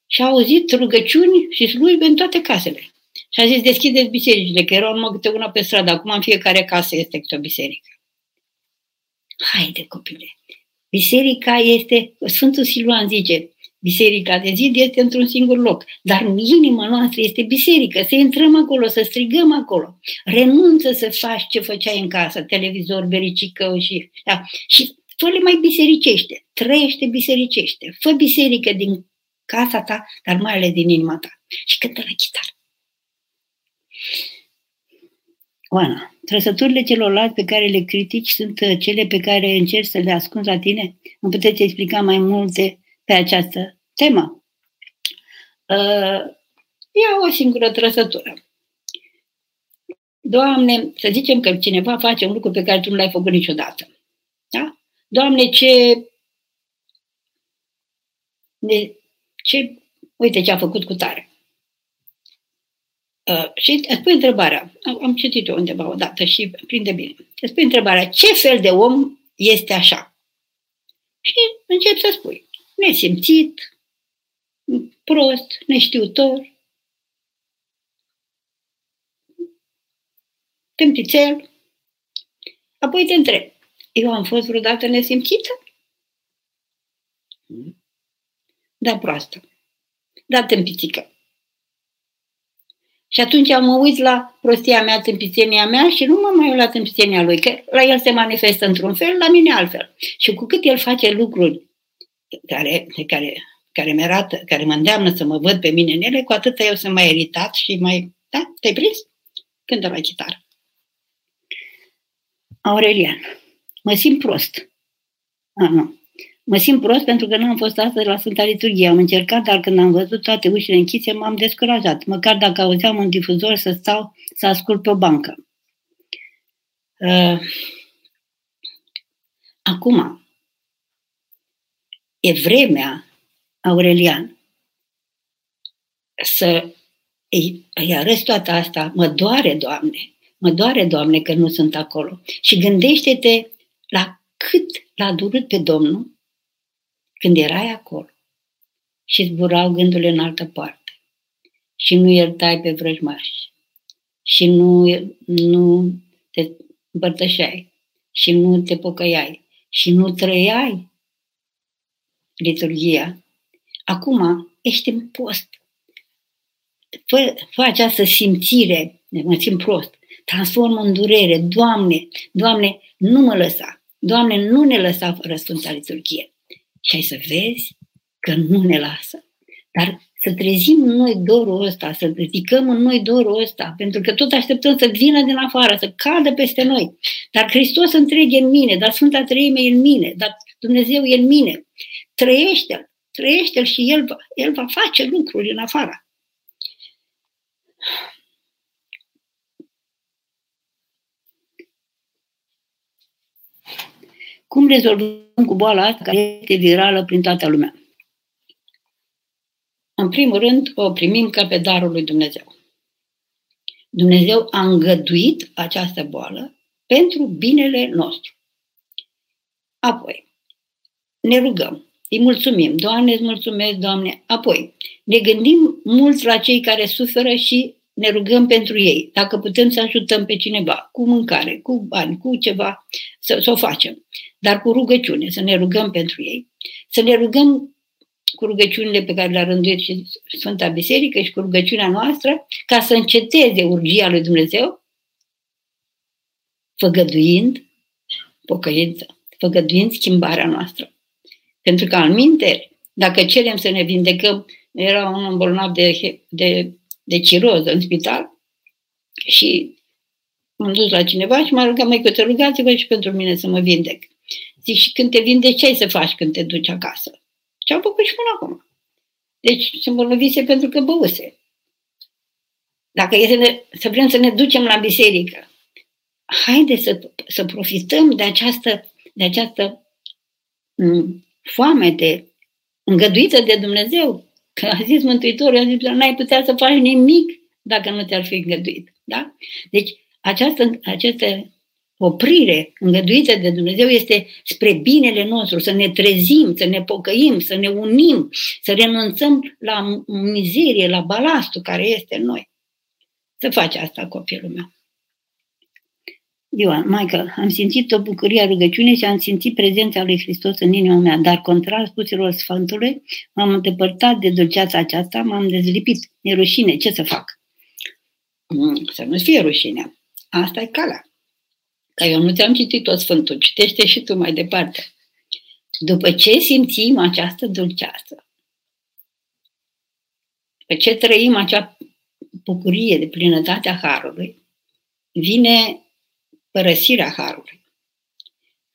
și a auzit rugăciuni și slujbe în toate casele. Și a zis: deschideți bisericile, că erau numai câte una pe stradă, acum în fiecare casă este câte o biserică. Haide, copile! Biserica este, Sfântul Siluan zice, biserica de zid este într-un singur loc, dar inima noastră este biserică, să intrăm acolo, să strigăm acolo. Renunță să faci ce făceai în casă, televizor, bericică și... Da, și fă-le mai bisericește, trăiește bisericește, fă biserică din casa ta, dar mai ales din inima ta. Și cântă la chitară. Oana, trăsăturile celorlalți pe care le critici sunt cele pe care încerci să le ascunzi la tine? Îmi puteți explica mai multe pe această temă? Ia o singură trăsătură. Doamne, să zicem că cineva face un lucru pe care tu nu l-ai făcut niciodată. Da? Doamne, uite ce a făcut cu tare. Și îți pui întrebarea, am citit-o undeva odată și prinde bine, îți pui întrebarea: ce fel de om este așa? Și începi să spui: nesimțit, prost, neștiutor, tâmpițel. Apoi te întrebi: eu am fost vreodată nesimțită? Da, proastă. Da, tâmpițică. Și atunci mă uit la prostia mea, tâmpițenia mea, și nu mă mai uit la tâmpițenia lui, că la el se manifestă într-un fel, la mine altfel. Și cu cât el face lucruri care mă arată, care mă îndeamnă să mă văd pe mine în ele, cu atât eu sunt mai iritat și mai... Da? Te-ai prins? Cântă la chitară. Aurelian: mă simt prost. Nu. Mă simt prost pentru că nu am fost astăzi la Sfânta Liturghie. Am încercat, dar când am văzut toate ușile închise, m-am descurajat. Măcar dacă auzeam un difuzor, să stau să ascult pe o bancă. Acum, e vremea, Aurelian, să îi arăți toată asta. Mă doare, Doamne, mă doare, Doamne, că nu sunt acolo. Și gândește-te la cât l-a durut pe Domnul când erai acolo și zburau gândurile în altă parte și nu iertai pe vrăjmași și nu te împărtășeai și nu te pocăiai și nu trăiai liturghia. Acum ești în post. Fă această simțire, mă simt prost, transformă în durere. Doamne, Doamne, nu mă lăsa. Doamne, nu ne lăsa fără Sfânta Liturghie. Și ai să vezi că nu ne lasă. Dar să trezim în noi dorul ăsta, să ridicăm în noi dorul ăsta, pentru că tot așteptăm să vină din afară, să cadă peste noi. Dar Hristos întreg e în mine, dar Sfânta Treime e în mine, dar Dumnezeu e în mine. Trăiește-L, trăiește-L și El va face lucruri în afară. Cum rezolvăm cu boala asta care este virală prin toată lumea? În primul rând, o primim ca pe darul lui Dumnezeu. Dumnezeu a îngăduit această boală pentru binele nostru. Apoi, ne rugăm, îi mulțumim: Doamne, îți mulțumesc, Doamne. Apoi, ne gândim mult la cei care suferă și ne rugăm pentru ei. Dacă putem să ajutăm pe cineva cu mâncare, cu bani, cu ceva, să o facem. Dar cu rugăciune, să ne rugăm pentru ei. Să ne rugăm cu rugăciunile pe care le-a rânduit și Sfânta Biserică și cu rugăciunea noastră, ca să înceteze urgia lui Dumnezeu, făgăduind pocăința, făgăduind schimbarea noastră. Pentru că, alminteri, dacă cerem să ne vindecăm, era un bolnav de ciroză în spital și m-am dus la cineva și m-a rugat, măi, că te rugați-vă și pentru mine să mă vindec. Zic, și când te vindeci, ce ai să faci când te duci acasă? Ce-am făcut și până acum. Deci se îmbolnăvise pentru că băuse. Dacă e să vrem să ne ducem la biserică, haideți să profităm de această foamete îngăduită de Dumnezeu. Că a zis Mântuitorul, a zis, n-ai putea să faci nimic dacă nu te-ar fi îngăduit. Da? Deci această oprire îngăduită de Dumnezeu este spre binele nostru, să ne trezim, să ne pocăim, să ne unim, să renunțăm la mizerie, la balastul care este în noi. Să faci asta, copilul meu. Ioan, maică, am simțit o bucurie a rugăciunii și am simțit prezența lui Hristos în inima mea, dar contrar spuselor Sfântului, m-am îndepărtat de dulceața aceasta, m-am dezlipit, e rușine, ce să fac? Să nu-ți fie rușine. Asta e calea. Că eu nu ți-am citit tot Sfântul, citește și tu mai departe. După ce simțim această dulceață, după ce trăim acea bucurie de plinătatea Harului, vine părăsirea Harului.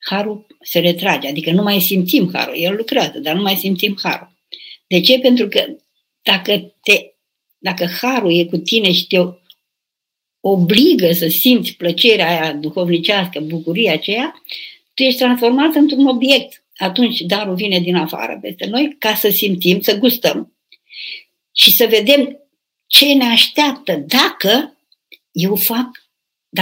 Harul se retrage, adică nu mai simțim Harul, el lucrează, dar nu mai simțim Harul. De ce? Pentru că dacă Harul e cu tine și te obligă să simți plăcerea aia duhovnicească, bucuria aceea, tu ești transformat într-un obiect. Atunci darul vine din afară peste noi ca să simțim, să gustăm și să vedem ce ne așteaptă dacă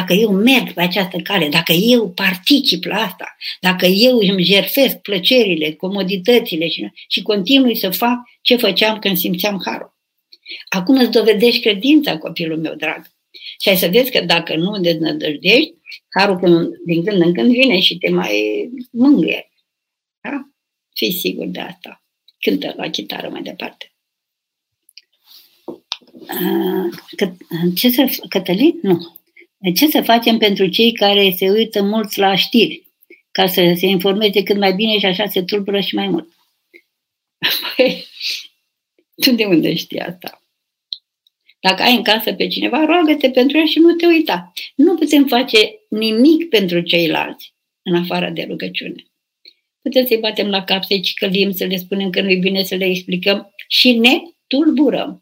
eu merg pe această cale, dacă eu particip la asta, dacă eu îmi jertfesc plăcerile, comoditățile și continui să fac ce făceam când simțeam harul. Acum îți dovedești credința, copilul meu drag. Și ai să vezi că dacă nu deznădăjdești, harul din când în când vine și te mai mângâie. Da? Fii sigur de asta. Cântă la chitară mai departe. Cătălin? Nu. Ce să facem pentru cei care se uită mulți la știri? Ca să se informeze cât mai bine și așa se tulbură și mai mult. Păi, tu de unde știi asta? Dacă ai în casă pe cineva, roagă-te pentru el și nu te uita. Nu putem face nimic pentru ceilalți în afară de rugăciune. Putem să-i batem la cap, să-i cicălim, să le spunem că nu-i bine, să le explicăm și ne tulburăm.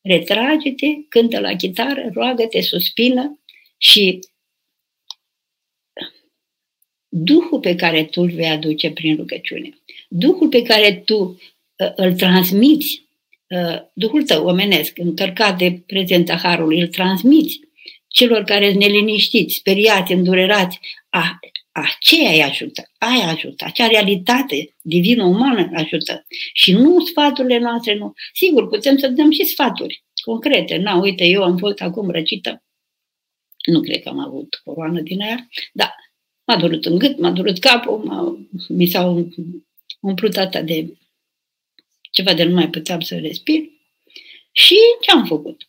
Retrage-te, cântă la chitară, roagă-te, suspină și Duhul pe care tu îl vei aduce prin rugăciune, Duhul pe care tu îl transmiți, Duhul tău omenesc, încărcat de prezența Harului, îl transmiți celor care sunt neliniștiți, speriați, îndurerați. Aceea îi ajută, aia ajută, acea realitate divină umană ajută. Și nu sfaturile noastre, nu. Sigur, putem să dăm și sfaturi concrete. Na, uite, eu am fost acum răcită. Nu cred că am avut coroană din aia, dar m-a durut în gât, m-a durut capul, mi s-au umplut atâta de ceva de nu mai puteam să respir. Și ce-am făcut?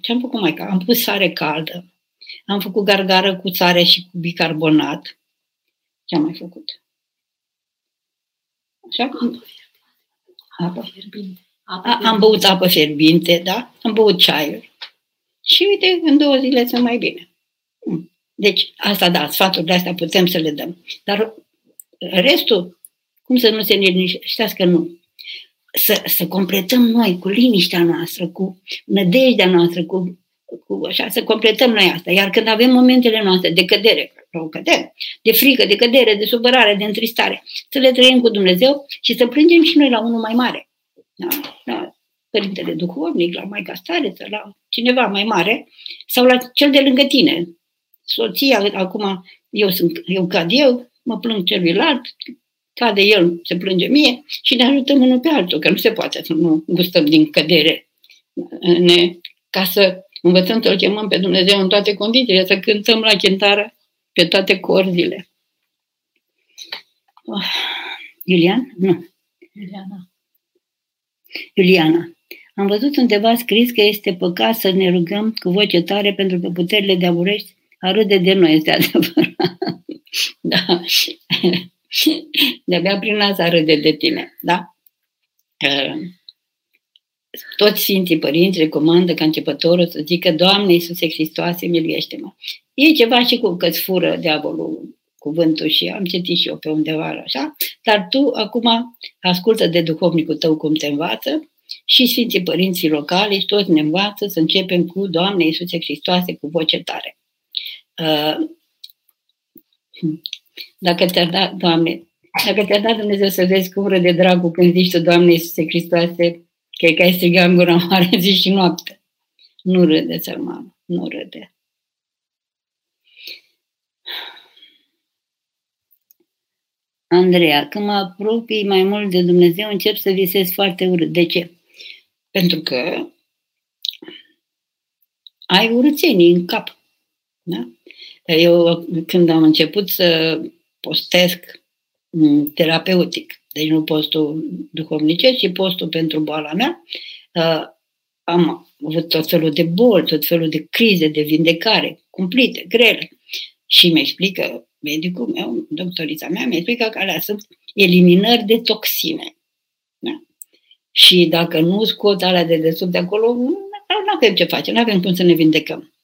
Ce-am făcut, maica? Am pus sare caldă, am făcut gargară cu sare și cu bicarbonat. Ce-am mai făcut? Așa? Apă fierbinte. Am băut apă fierbinte, da? Am băut ceaiuri. Și uite, în 2 zile sunt mai bine. Deci, asta da, sfaturile astea putem să le dăm. Dar restul, cum să nu se liniștească, nu. Să completăm noi cu liniștea noastră, cu nădejdea noastră, așa, să completăm noi asta. Iar când avem momentele noastre de cădere, de frică, de cădere, de supărare, de întristare, să le trăim cu Dumnezeu și să plângem și noi la unul mai mare. La Părintele Duhovnic, la Maica Stareță, la cineva mai mare sau la cel de lângă tine. Soția, acum eu cad, mă plâng celuilalt, cade el, se plânge mie și ne ajutăm unul pe altul, că nu se poate să nu gustăm din cădere. Ca să învățăm să-L chemăm pe Dumnezeu în toate condițiile, să cântăm la chintară pe toate corzile. Iulian? Nu. Iuliana, am văzut undeva scris că este păcat să ne rugăm cu voce tare pentru că puterile de aburești arăde de noi, este adevărat. Da. De-abia prin asta râde de tine, da? Toți Sfinții Părinți recomandă ca începătorul să zică: Doamne Iisuse Hristoase, miluiește-mă. E ceva și cu că-ți fură diavolul cuvântul și am citit și eu pe undeva așa, dar tu acum ascultă de duhovnicul tău cum te învață și Sfinții Părinții locali toți ne învață să începem cu Doamne Iisuse Hristoase cu voce tare. Dacă te-ar da, Doamne, dacă te-ar da Dumnezeu să vezi cum râde dragul când zici tu, Doamne Iisuse Hristoase, cred că ai strigat în gura mare zi și noapte. Nu râde, sărmană, nu râde. Andreea, când mă apropii mai mult de Dumnezeu, încep să visez foarte urât. De ce? Pentru că ai urâțenii în cap. Da? Eu când am început să postesc terapeutic, deci nu postul duhovnicesc, ci postul pentru boala mea, am avut tot felul de boli, tot felul de crize, de vindecare, cumplite, grele. Și mi explică medicul meu, doctorița mea, mi explică că alea sunt eliminări de toxine. Da? Și dacă nu scot alea de desubt de acolo, nu avem ce face, nu avem cum să ne vindecăm.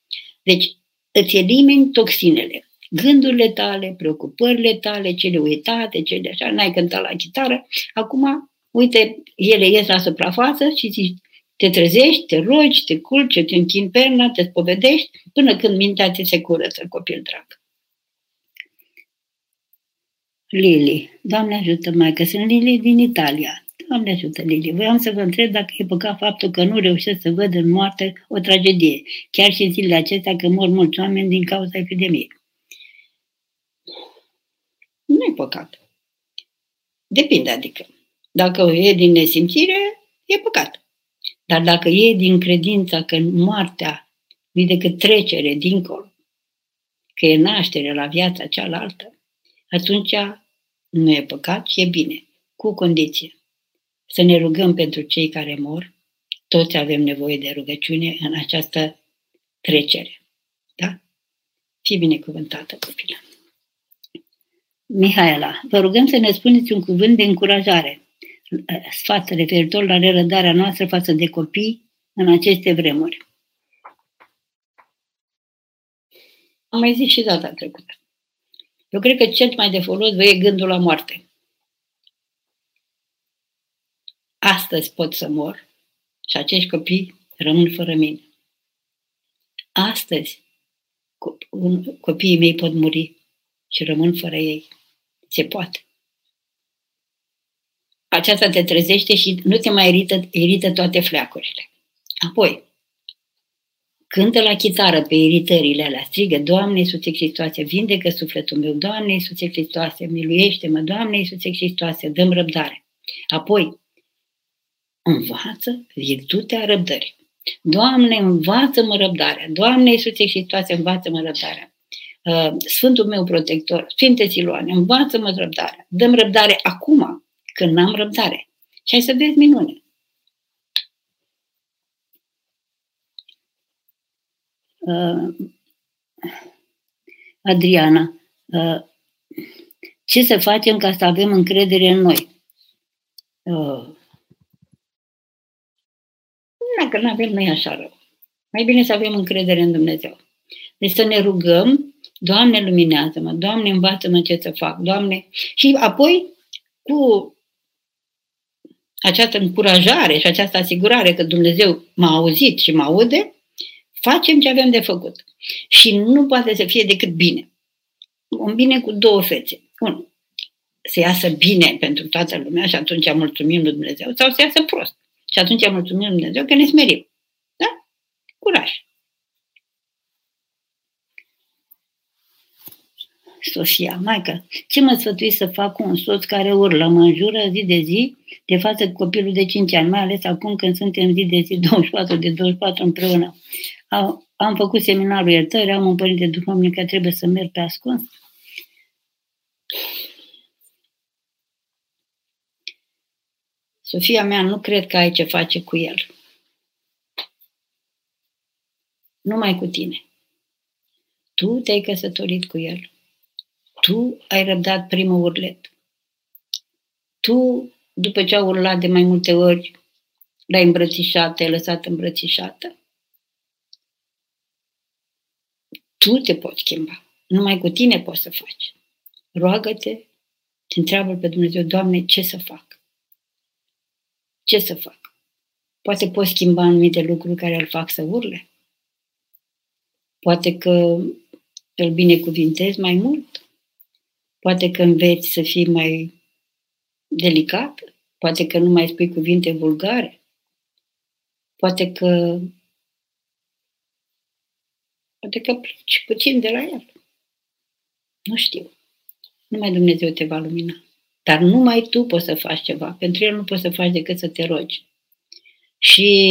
Deci, îți elimini toxinele, gândurile tale, preocupările tale, cele uitate, cele așa, n-ai cântat la chitară. Acum, uite, ele ies la suprafață și te trezești, te rogi, te culci, te închini perna, te spovedești, până când mintea ți se curăță, copil drag. Lili, Doamne ajută, Maică, sunt Lili din Italia. Doamne ajută, Lili, voiam să vă întreb dacă e păcat faptul că nu reușesc să văd în moarte o tragedie, chiar și în zilele acestea că mor mulți oameni din cauza epidemiei. Nu e păcat. Depinde, adică. Dacă e din nesimțire, e păcat. Dar dacă e din credința că moartea nu e decât trecere dincolo, că e naștere la viața cealaltă, atunci nu e păcat și e bine, cu condiție. Să ne rugăm pentru cei care mor, toți avem nevoie de rugăciune în această trecere. Da? Fii binecuvântată, copilă. Mihaela, vă rugăm să ne spuneți un cuvânt de încurajare, sfat referitor la nerăbdarea noastră față de copii în aceste vremuri. Am mai zis și data trecută. Eu cred că cel mai de folos vă e gândul la moarte. Astăzi pot să mor și acești copii rămân fără mine. Astăzi copiii mei pot muri și rămân fără ei. Se poate. Aceasta te trezește și nu te mai irită toate fleacurile. Apoi, cântă la chitară pe iritările alea, strigă: Doamne Iisuse Hristoase, vindecă sufletul meu, Doamne Iisuse Hristoase, miluiește-mă, Doamne Iisuse Hristoase, dă-mi răbdare. Apoi, învață virtutea răbdării. Doamne, învață-mă răbdarea. Doamne Iisuse Hristoase, învață-mă răbdarea. Sfântul meu protector, Sfinte Siluane, învață-mă răbdarea. Dăm răbdare acum, când n-am răbdare. Și ai să vezi minune. Adriana, ce să facem ca să avem încredere în noi? Dacă nu avem, noi așa rău. Mai bine să avem încredere în Dumnezeu. Deci să ne rugăm: Doamne, luminează-mă, Doamne, învață-mă ce să fac, Doamne. Și apoi, cu această încurajare și această asigurare că Dumnezeu m-a auzit și mă aude, facem ce avem de făcut. Și nu poate să fie decât bine. Un bine cu două fețe. Unu, să iasă bine pentru toată lumea și atunci mulțumim lui Dumnezeu, sau să iasă prost. Și atunci mulțumim lui Dumnezeu că ne smerim. Da? Curaj! Sofia, Maică, ce mă sfătuiți să fac cu un soț care urlă, mă înjură zi de zi de față cu copilul de 5 ani, mai ales acum când suntem zi de zi 24/24 împreună? Am făcut seminarul iertării, am un părinte duhovnic că trebuie să merg pe ascuns. Sofia mea, nu cred că ai ce face cu el. Numai cu tine. Tu te-ai căsătorit cu el. Tu ai răbdat primul urlet. Tu, după ce a urlat de mai multe ori, l-ai îmbrățișat, te-ai lăsat îmbrățișată. Tu te poți schimba. Numai cu tine poți să faci. Roagă-te, te întreabă pe Dumnezeu, Doamne, ce să fac? Ce să fac? Poate poți schimba anumite lucruri care îl fac să urle. Poate că îl binecuvintezi mai mult. Poate că înveți să fii mai delicat. Poate că nu mai spui cuvinte vulgare. Poate că pleci puțin de la el. Nu știu. Numai Dumnezeu te va lumina. Dar numai tu poți să faci ceva. Pentru el nu poți să faci decât să te rogi. Și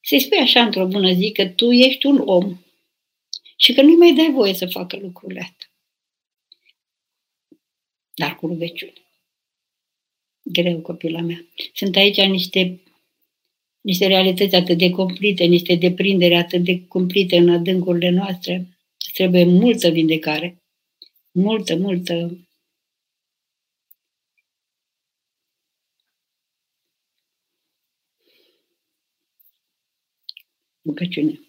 să-i spui așa într-o bună zi că tu ești un om și că nu-i mai dai voie să facă lucrurile astea. Dar cu rugăciune. Greu, copila mea. Sunt aici niște realități atât de cumplite, niște deprinderi atât de cumplite în adâncurile noastre. Trebuie multă vindecare. Multă. Bucăciune.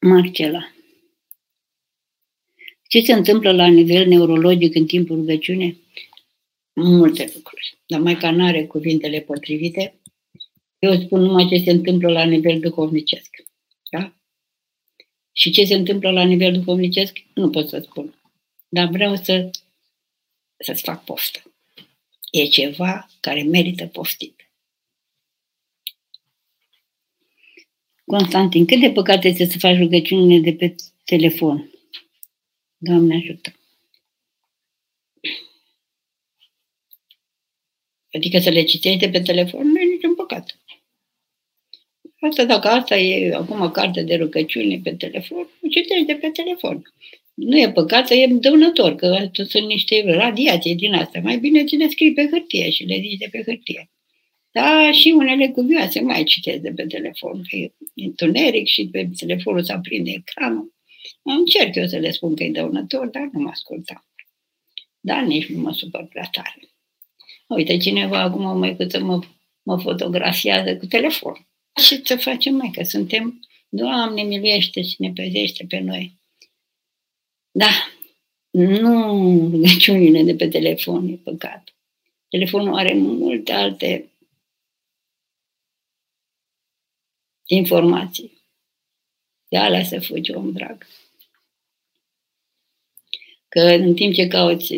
Marcela. Ce se întâmplă la nivel neurologic în timpul rugăciunii? Multe lucruri, dar mai că n-are cuvintele potrivite. Eu spun numai ce se întâmplă la nivel duhovnicesc. Da? Și ce se întâmplă la nivel duhovnicesc, nu pot să spun. Dar vreau să-ți fac poftă. E ceva care merită poftit. Constantin, cât de păcat este să faci rugăciunile de pe telefon? Doamne ajută! Adică să le citești de pe telefon nu e niciun păcat. Asta dacă asta e acum carte de rugăciune pe telefon, o citești de pe telefon. Nu e păcat, e dăunător, că sunt niște radiații din astea. Mai bine ți le scrii pe hârtie și le zici de pe hârtie. Da, și unele cuvioase mai citesc de pe telefon, că e întuneric și pe telefonul se aprinde ecranul. Încerc eu să le spun că e dăunător, dar nu mă asculta. Dar nici nu mă supăr prea tare. Uite, cineva acum măicuță mă fotografiază cu telefon. Și să facem, maică, suntem, Doamne miluiește și ne păzește pe noi. Da, nu rugăciunile de pe telefon, e păcat. Telefonul are multe alte informații. De alea să fugi, om drag. Că în timp ce cauți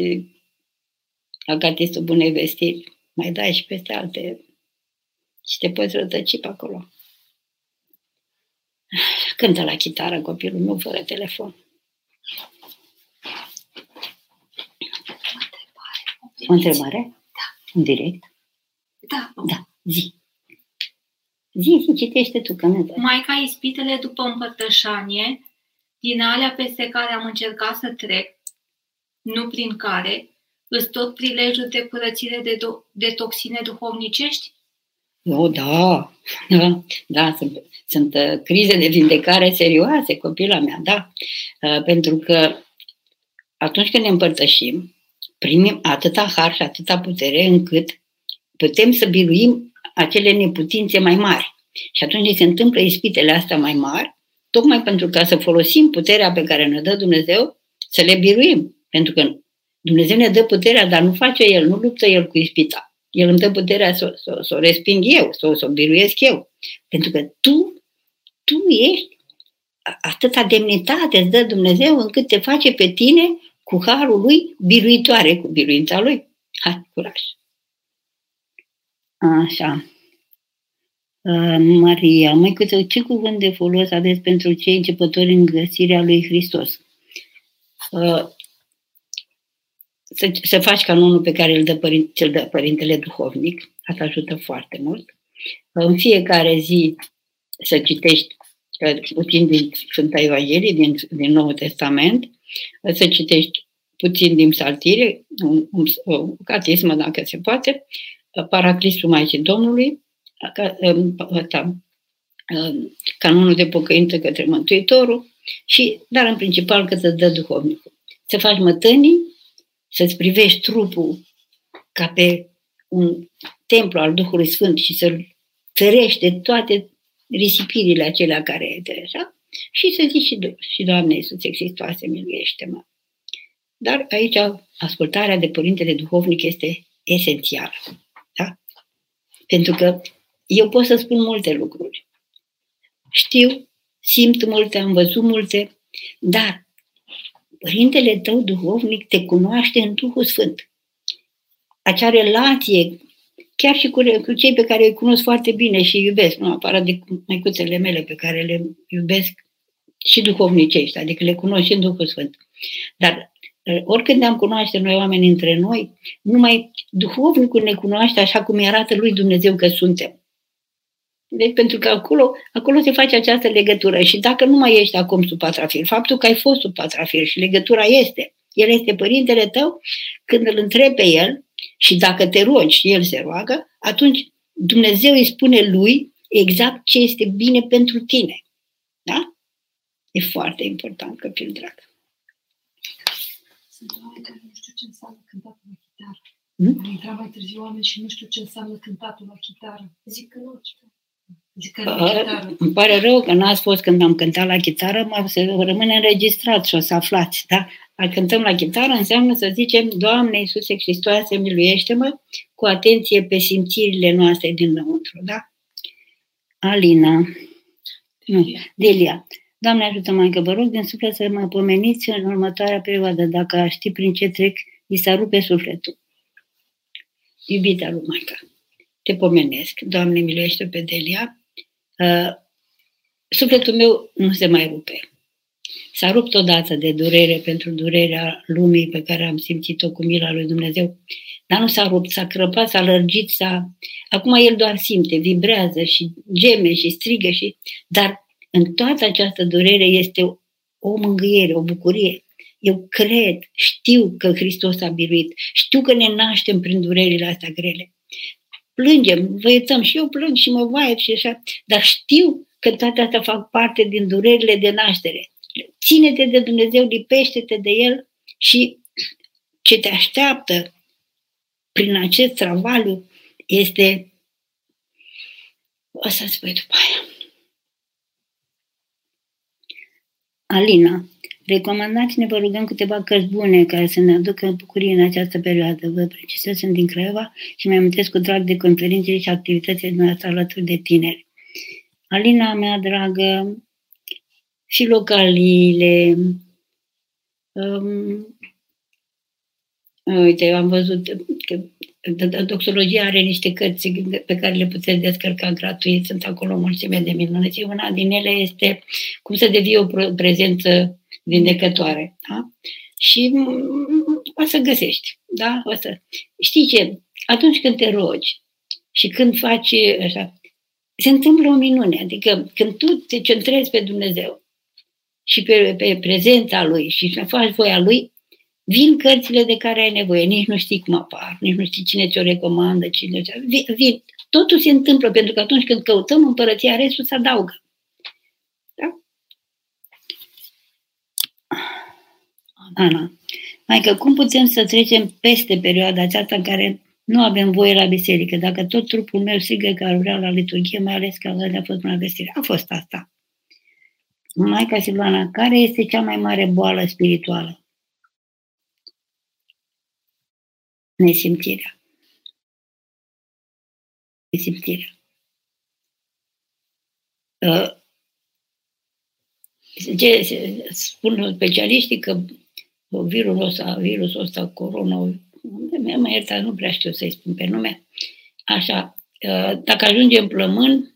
acatistul bunei vestiri, mai dai și peste alte și te poți rătăci pe acolo. Cântă la chitară copilul meu fără telefon. O întrebare? Da. În direct? Da. Zi. Zi, citește tu, că nu dai. Maica, ispitele după împărtășanie, din alea peste care am încercat să trec, nu prin care, îți tot prilejul de curățire de toxine duhovnicești? Oh, da, sunt crize de vindecare serioase, copila mea, da. Pentru că atunci când ne împărtășim, primim atâta har și atâta putere încât putem să biruim acele neputințe mai mari. Și atunci se întâmplă ispitele astea mai mari, tocmai pentru ca să folosim puterea pe care ne dă Dumnezeu, să le biruim. Pentru că Dumnezeu ne dă puterea, dar nu face El, nu luptă El cu ispita. El îmi dă puterea să o resping eu, să o biruiesc eu. Pentru că tu ești atâta demnitate îți dă Dumnezeu încât te face pe tine cu harul Lui biruitoare, cu biruința Lui. Hai, curaj! Așa. Maria, măicuță, ce cuvânt de folos aveți pentru cei începători în găsirea lui Hristos? Să faci canonul pe care îl dă Părintele Duhovnic. Asta ajută foarte mult. În fiecare zi să citești puțin din Sfânta Evanghelie, din Noul Testament, să citești puțin din psaltire, o catismă dacă se poate, Paraclisul Maicii Domnului, canonul de pocăință către Mântuitorul, și, dar în principal că să-ți dă duhovnicul. Să faci mătănii, să-ți privești trupul ca pe un templu al Duhului Sfânt și să-l ferești de toate risipirile acelea care ai de așa, și să zici și Doamne Iisus Hristoase, miluiește-mă. Dar aici ascultarea de Părintele Duhovnic este esențială. Da? Pentru că eu pot să spun multe lucruri. Știu, simt multe, am văzut multe, dar Părintele tău Duhovnic te cunoaște în Duhul Sfânt. Acea relație, chiar și cu cei pe care îi cunosc foarte bine și îi iubesc, nu aparat de măicuțele mele pe care le iubesc și duhovnicești, adică le cunosc și în Duhul Sfânt. Dar oricând am cunoaște noi oameni între noi, numai duhovnicul ne cunoaște așa cum îi arată lui Dumnezeu că suntem. Deci pentru că acolo se face această legătură și dacă nu mai ești acum sub patrafir, faptul că ai fost sub patrafir și legătura este, el este părintele tău, când îl întrebi pe el și dacă te rogi și el se roagă, atunci Dumnezeu îi spune lui exact ce este bine pentru tine. Da? E foarte important, copil drag. Sunt oameni care nu știu ce înseamnă cântatul la chitară. Am intrat mai târziu oameni și nu știu ce înseamnă cântatul la chitară. Zic că nu. Îmi pare rău că n-ați fost când am cântat la chitară, rămâne înregistrat și o să aflați. Da? A cântăm la chitară înseamnă să zicem Doamne Iisuse Hristoase, miluiește-mă, cu atenție pe simțirile noastre dinăuntru. Da? Alina. Nu. Delia. Doamne ajută, Maică, vă rog din suflet să mă pomeniți în următoarea perioadă. Dacă aș ști prin ce trec, i s-a rupe sufletul. Iubita lui Maica, te pomenesc. Doamne, miluiește pe Delia. Sufletul meu nu se mai rupe. S-a rupt odată de durere pentru durerea lumii pe care am simțit-o cu mila lui Dumnezeu. Dar nu s-a rupt, s-a crăpat, s-a lărgit, Acum el doar simte, vibrează și geme și strigă și... Dar în toată această durere este o mângâiere, o bucurie. Eu cred, știu că Hristos a biruit, știu că ne naștem prin durerile astea grele. Plângem, văietăm și eu plâng și mă vaiet și așa, dar știu că toate astea fac parte din durerile de naștere. Ține-te de Dumnezeu, lipește-te de El și ce te așteaptă prin acest travaliu este... O să-mi spui după aia. Alina, recomandați-ne, vă rugăm, câteva cărți bune care să ne aducă bucurie în această perioadă. Vă precizez, sunt din Craiova și mi-amintesc cu drag de conferințele și activitățile noastre alături de tineri. Alina mea dragă, Filocaliile, uite, am văzut că Doxologia are niște cărți pe care le puteți descărca gratuit, sunt acolo mulțime de minune și una din ele este cum să devii o prezență vindecătoare. Da? Și o să găsești. Da? O să... Știi ce? Atunci când te rogi și când faci așa, se întâmplă o minune. Adică când tu te centrezi pe Dumnezeu și pe prezența Lui și faci voia Lui, vin cărțile de care ai nevoie, nici nu știi cum apar, nici nu știi cine ți-o recomandă, cine ți-o... Vin. Totul se întâmplă, pentru că atunci când căutăm împărăția, restul se adaugă. Da? Ana, Maică, cum putem să trecem peste perioada aceasta în care nu avem voie la biserică? Dacă tot trupul meu strigă că ar vrea la liturghie, mai ales că a fost la vestire. A fost asta. Maica Siluana, care este cea mai mare boală spirituală? Nesimțirea. Nesimțirea. Spun specialiștii că virusul ăsta, corona, mă iertați, nu prea știu să-i spun pe nume, așa, dacă ajunge în plămân,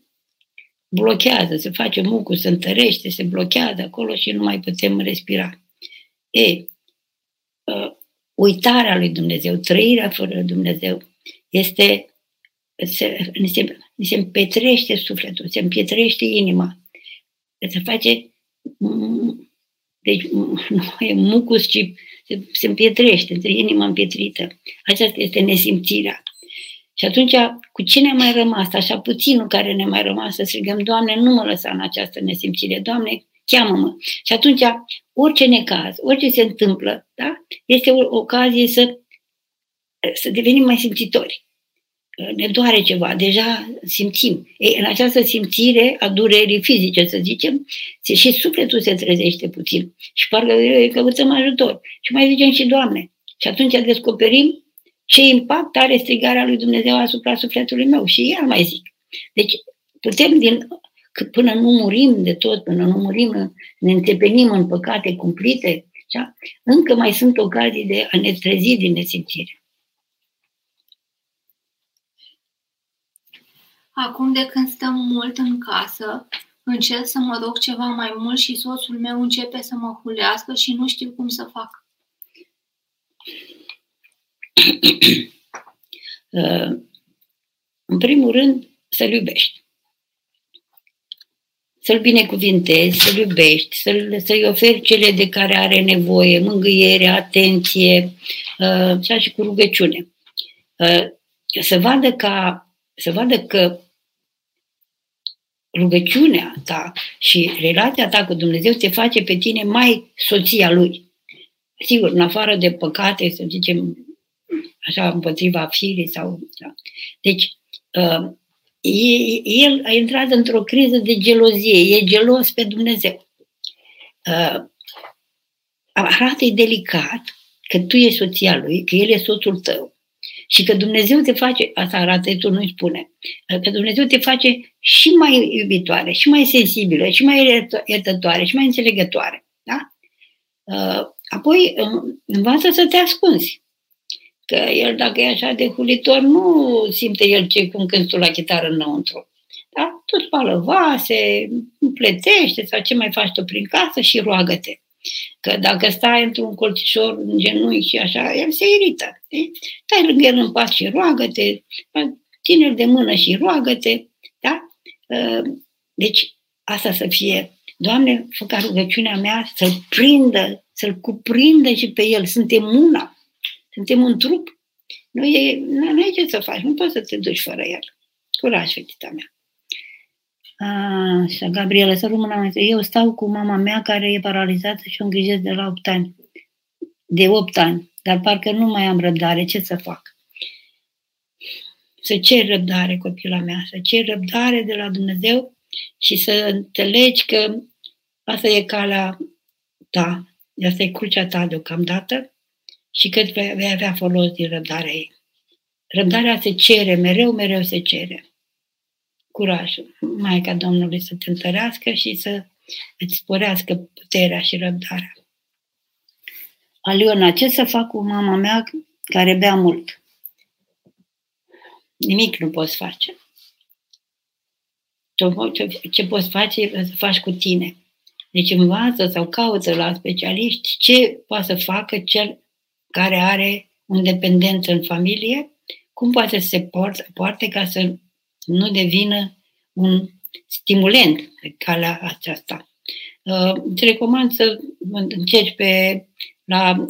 blochează, se face mucus, se întărește, se blochează acolo și nu mai putem respira. Uitarea lui Dumnezeu, trăirea fără Dumnezeu, se împetrește sufletul, se împietrește inima. Se face, deci nu e mucus, ci se împietrește, între inima împietrită. Aceasta este nesimțirea. Și atunci, cu ce ne-a mai rămas? Așa puținul care ne-a mai rămas să strigăm, Doamne, nu mă lăsa în această nesimțire, Doamne, cheamă-mă. Și atunci, orice necaz, orice se întâmplă, da? Este o ocazie să devenim mai simțitori. Ne doare ceva, deja simțim. Ei, în această simțire a durerii fizice, să zicem, și sufletul se trezește puțin. Și parcă căutăm ajutor. Și mai zicem și Doamne. Și atunci descoperim ce impact are strigarea lui Dumnezeu asupra sufletului meu. Și el mai zic. Deci putem până nu murim de tot, până nu murim, ne înțepenim în păcate cumplite, așa? Încă mai sunt ocazii de a ne trezi din nesimțire. Acum de când stăm mult în casă, încerc să mă rog ceva mai mult și soțul meu începe să mă hulească și nu știu cum să fac. În primul rând, să-l iubești. Să-l binecuvintezi, să-l iubești, să-i oferi cele de care are nevoie, mângâiere, atenție, așa și cu rugăciune. Să vadă că rugăciunea ta și relația ta cu Dumnezeu te face pe tine mai soția lui. Sigur, în afară de păcate, să zicem, așa, împotriva firii sau... Da. Deci, el a intrat într-o criză de gelozie, e gelos pe Dumnezeu. Arată-i delicat că tu ești soția lui, că el e soțul tău. Și că Dumnezeu te face, asta arată, tu nu-i spune, că Dumnezeu te face și mai iubitoare, și mai sensibilă, și mai iertătoare, și mai înțelegătoare. Da? Apoi învață să te ascunzi. Că el, dacă e așa de hulitor, nu simte el ce cum cânti tu la chitară înăuntru. Da? Tu spală vase, împletește sau ce mai faci tu prin casă și roagă-te. Că dacă stai într-un colțișor în genunchi și așa, el se irită. Stai lângă el în pas și roagă-te, ține-l de mână și roagă-te. Da? Deci, asta să fie. Doamne, fă ca rugăciunea mea să-l prindă, să-l cuprindă și pe el. Suntem una, suntem un trup. Nu ai ce să faci, nu poți să te duci fără el. Curaj, fetița mea. Așa, Gabriela, să rămână mai. Eu stau cu mama mea care e paralizată și o îngrijesc de la 8 ani. De 8 ani. Dar parcă nu mai am răbdare. Ce să fac? Să ceri răbdare, copila mea. Să ceri răbdare de la Dumnezeu și să înțelegi că asta e calea ta. Asta e crucea ta deocamdată și că vei avea folos din răbdarea ei. Răbdarea se cere, mereu se cere. Curaj, Maica Domnului să te întărească și să îți sporească puterea și răbdarea. Aliona, ce să fac cu mama mea care bea mult? Nimic nu poți face. Ce poți face, să faci cu tine. Deci învață sau caută la specialiști ce poate să facă cel care are o dependență în familie, cum poate să se poarte ca să nu devină un stimulant pe calea aceasta. Îți recomand să încerci la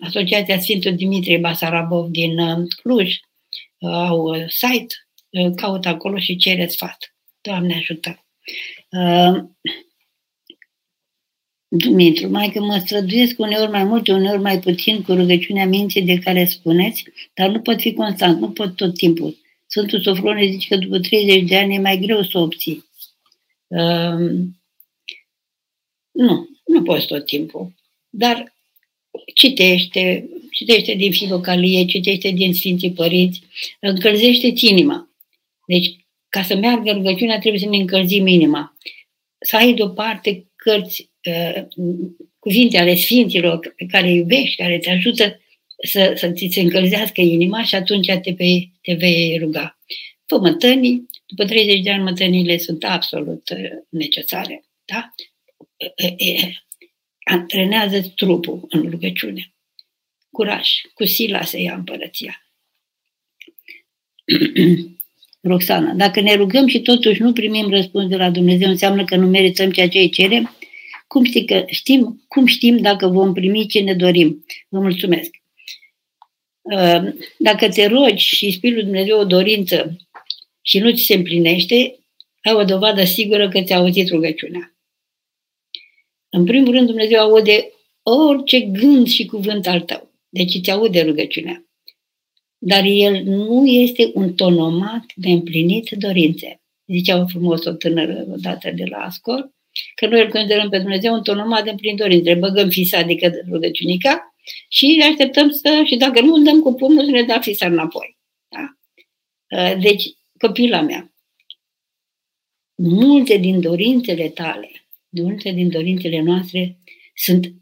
Asociația Sfântul Dimitrie Basarabov din Cluj. Au site, caută acolo și cere sfat. Doamne ajută! Dumitru, mai că mă străduiesc uneori mai mult, uneori mai puțin cu rugăciunea minții de care spuneți, dar nu pot fi constant, nu pot tot timpul. Sfântul Sofronie zice că după 30 de ani e mai greu să obții. Nu poți tot timpul. Dar citește din Filocalie, citește din Sfinții Părinți, încălzește-ți inima. Deci, ca să meargă rugăciunea, trebuie să ne încălzim inima. Să ai deoparte cărți, cuvinte ale Sfinților pe care îi iubești, care te ajută să ți se încălzească inima și atunci te vei ruga. Fă mătănii, după 30 de ani mătănile sunt absolut necesare. Da? Antrenează-ți trupul în rugăciune. Curaj, cu sila să ia împărăția. Roxana, dacă ne rugăm și totuși nu primim răspuns de la Dumnezeu, înseamnă că nu merităm ceea ce îi cerem? Cum știm dacă vom primi ce ne dorim? Vă mulțumesc! Dacă te rogi și Spiritul Dumnezeu o dorință și nu ți se împlinește, ai o dovadă sigură că ți-a auzit rugăciunea. În primul rând, Dumnezeu aude orice gând și cuvânt al tău. Deci îți aude rugăciunea. Dar El nu este un tonomat de împlinit dorințe. Zicea frumos o tânără odată de la Ascor, că noi îl considerăm pe Dumnezeu un tonomat de împlinit dorințe. Băgăm fisa, adică rugăciunica, și ne așteptăm și dacă nu îl dăm cu pumnul, să ne dea fisa înapoi. Da? Deci, copila mea, multe din dorințele tale, multe din dorințele noastre sunt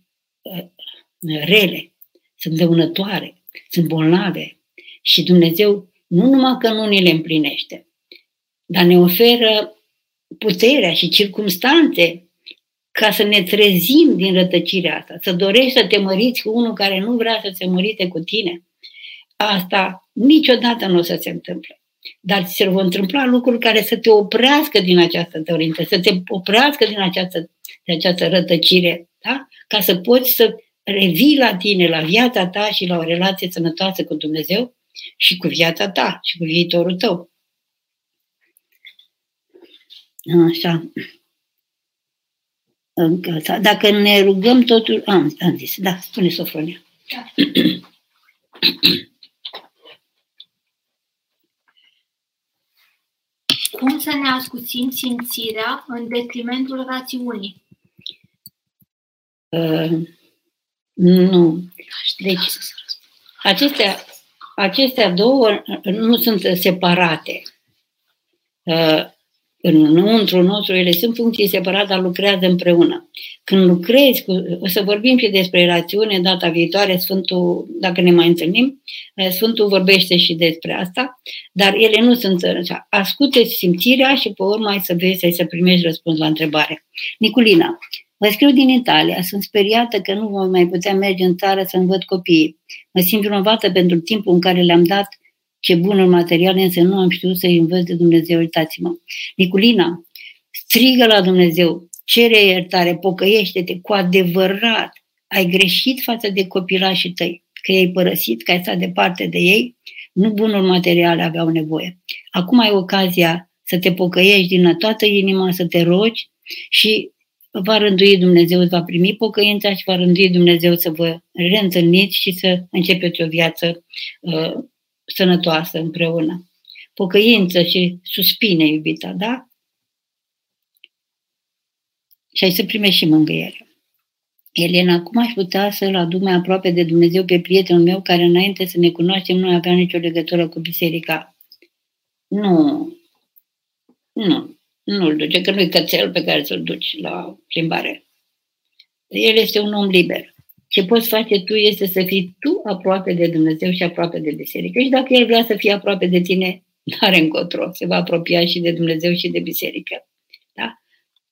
rele, sunt dăunătoare, sunt bolnave și Dumnezeu nu numai că nu ni le împlinește, dar ne oferă puterea și circumstanțe ca să ne trezim din rătăcirea asta, să dorești să te măriți cu unul care nu vrea să se mărite cu tine. Asta niciodată nu o să se întâmple. Dar ți se vor întâmpla lucruri care să te oprească din această dorință, să te oprească din această rătăcire, da? Ca să poți să revii la tine, la viața ta și la o relație sănătoasă cu Dumnezeu și cu viața ta și cu viitorul tău. Așa. Dacă ne rugăm totul... Am zis, da, spune Sofronia. Da. Cum să ne ascuțim simțirea în detrimentul rațiunii? Nu. Deci, acestea două nu sunt separate. Înăuntru nostru ele sunt funcții separate, dar lucrează împreună. Când lucrezi o să vorbim și despre rațiune data viitoare, Sfântul, dacă ne mai întâlnim, Sfântul vorbește și despre asta, dar ele nu sunt așa. Ascultă-ți simțirea și pe urmă ai să vezi, ai să primești răspuns la întrebare. Niculina, vă scriu din Italia, sunt speriată că nu voi mai putea merge în țară să-mi văd copiii. Mă simt vinovată pentru timpul în care le-am dat ce bunuri materiale, însă nu am știut să-i învăț de Dumnezeu, uitați-mă. Niculina, strigă la Dumnezeu, cere iertare, pocăiește-te, cu adevărat ai greșit față de copilașii tăi, că i-ai părăsit, că ai stat departe de ei, nu bunuri materiale aveau nevoie. Acum ai ocazia să te pocăiești din toată inima, să te rogi și va rândui Dumnezeu, îți va primi pocăința și va rândui Dumnezeu să vă reîntâlniți și să începeți o viață sănătoasă împreună. Pocăință și suspine, iubita, da? Și ai să primești și mângâiere. Elena, cum aș putea să-l aduc mai aproape de Dumnezeu pe prietenul meu care înainte să ne cunoaștem nu avea nicio legătură cu biserica? Nu-l duce, că nu-i cățel pe care să-l duci la plimbare. El este un om liber. Ce poți face tu este să fii tu aproape de Dumnezeu și aproape de biserică. Și dacă El vrea să fie aproape de tine, n-are încotro. Se va apropia și de Dumnezeu și de biserică. Da?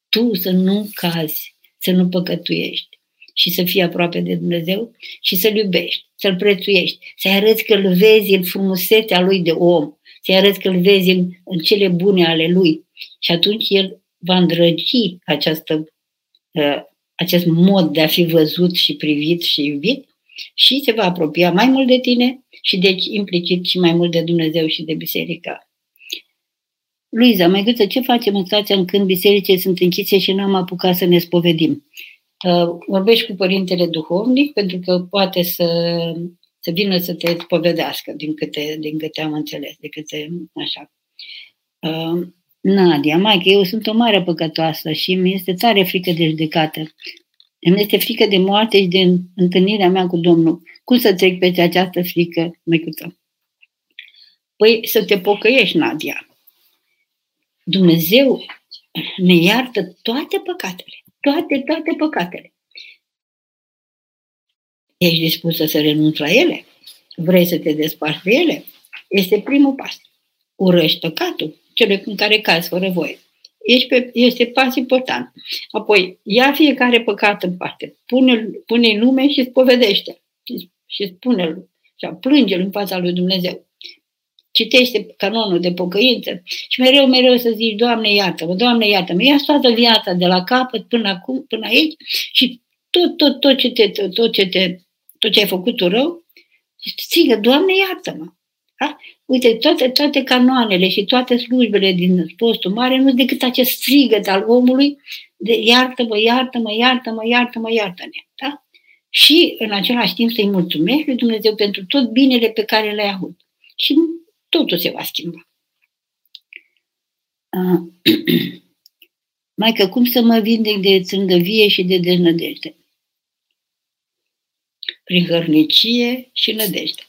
Tu să nu cazi, să nu păcătuiești și să fii aproape de Dumnezeu și să-L iubești, să-L prețuiești, să-I arăți că Îl vezi în frumusețea Lui de om, să-I arăți că Îl vezi în cele bune ale Lui. Și atunci El va îndrăgi acest mod de a fi văzut și privit și iubit și se va apropia mai mult de tine și deci implicit și mai mult de Dumnezeu și de biserică. Luiza, mai gâță, ce facem în stația în când bisericile sunt închise și n-am apucat să ne spovedim? Vorbești cu părintele duhovnic pentru că poate să vină să te spovedească din câte am înțeles, de câte așa. Nadia, maică, eu sunt o mare păcătoasă și mi este tare frică de judecată. Îmi este frică de moarte și de întâlnirea mea cu Domnul. Cum să trec peste această frică, măicuță? Păi să te pocăiești, Nadia. Dumnezeu ne iartă toate păcatele. Toate păcatele. Ești dispusă să renunți la ele? Vrei să te desparți de ele? Este primul pas. Urăști păcatul, cele în care cazi fără voie. Este pas important. Apoi, ia fiecare păcat în parte, pune-i nume și spovedește-l. Și spune-l, plânge-l în fața lui Dumnezeu. citește canonul de pocăință și mereu să zici, Doamne, iată-mă, Doamne, iată-mă, ia toată viața de la capăt până acum, până aici și tot ce ai făcut tu rău, ține, Doamne, iată-mă. Ha? Uite, toate canoanele și toate slujbele din postul mare nu decât acest strigăt al omului de iartă-mă, iartă-mă, iartă-mă, iartă-mă, iartă-ne. Da? Și în același timp să-i mulțumesc lui Dumnezeu pentru tot binele pe care le-ai avut. Și totul se va schimba. Maică, cum să mă vindec de țângăvie și de deznădejde? Prin hărnicie și nădejde.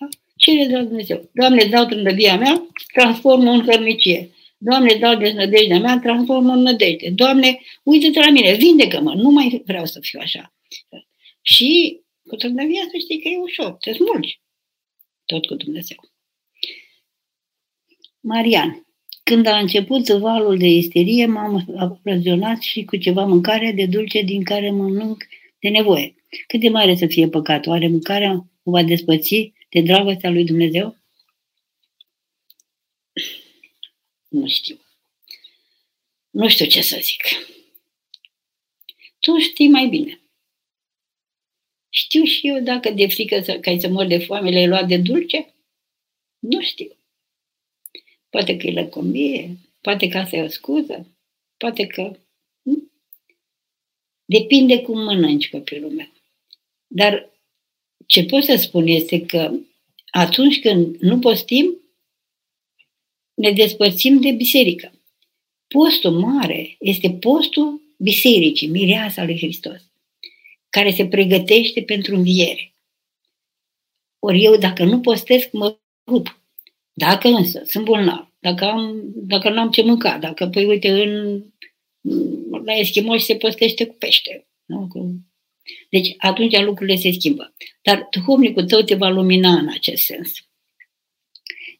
Da? Cere de la Dumnezeu. Doamne, îți dau țângăvia mea, transformă în hărnicie. Doamne, îți dau deznădejdea mea, transformă în nădejde. Doamne, uite-te la mine, vindecă-mă, nu mai vreau să fiu așa. Și cu țângăvia să știi că e ușor, te smulgi. Tot cu Dumnezeu. Marian, când a început valul de isterie, m-am aprovizionat și cu ceva mâncare de dulce din care mănânc de nevoie. Cât de mare să fie păcatul? Oare mâncarea o va despăți de dragostea lui Dumnezeu? Nu știu. Nu știu ce să zic. Tu știi mai bine. Știu și eu dacă de frică că ai să mor de foame le-ai luat de dulce? Nu știu. Poate că e lăcomie, poate că asta e o scuză, poate că... Depinde cum mănânci, copilul meu. Dar ce pot să spun este că atunci când nu postim, ne despărțim de biserică. Postul mare este postul bisericii, mireasa lui Hristos, care se pregătește pentru înviere. Ori eu, dacă nu postesc, mă rup. Dacă însă sunt bolnav, dacă n-am ce mânca, dacă, păi uite, la eschimoși se postește cu pește. Nu? Deci, atunci lucrurile se schimbă. Dar duhovnicul tău te va lumina în acest sens.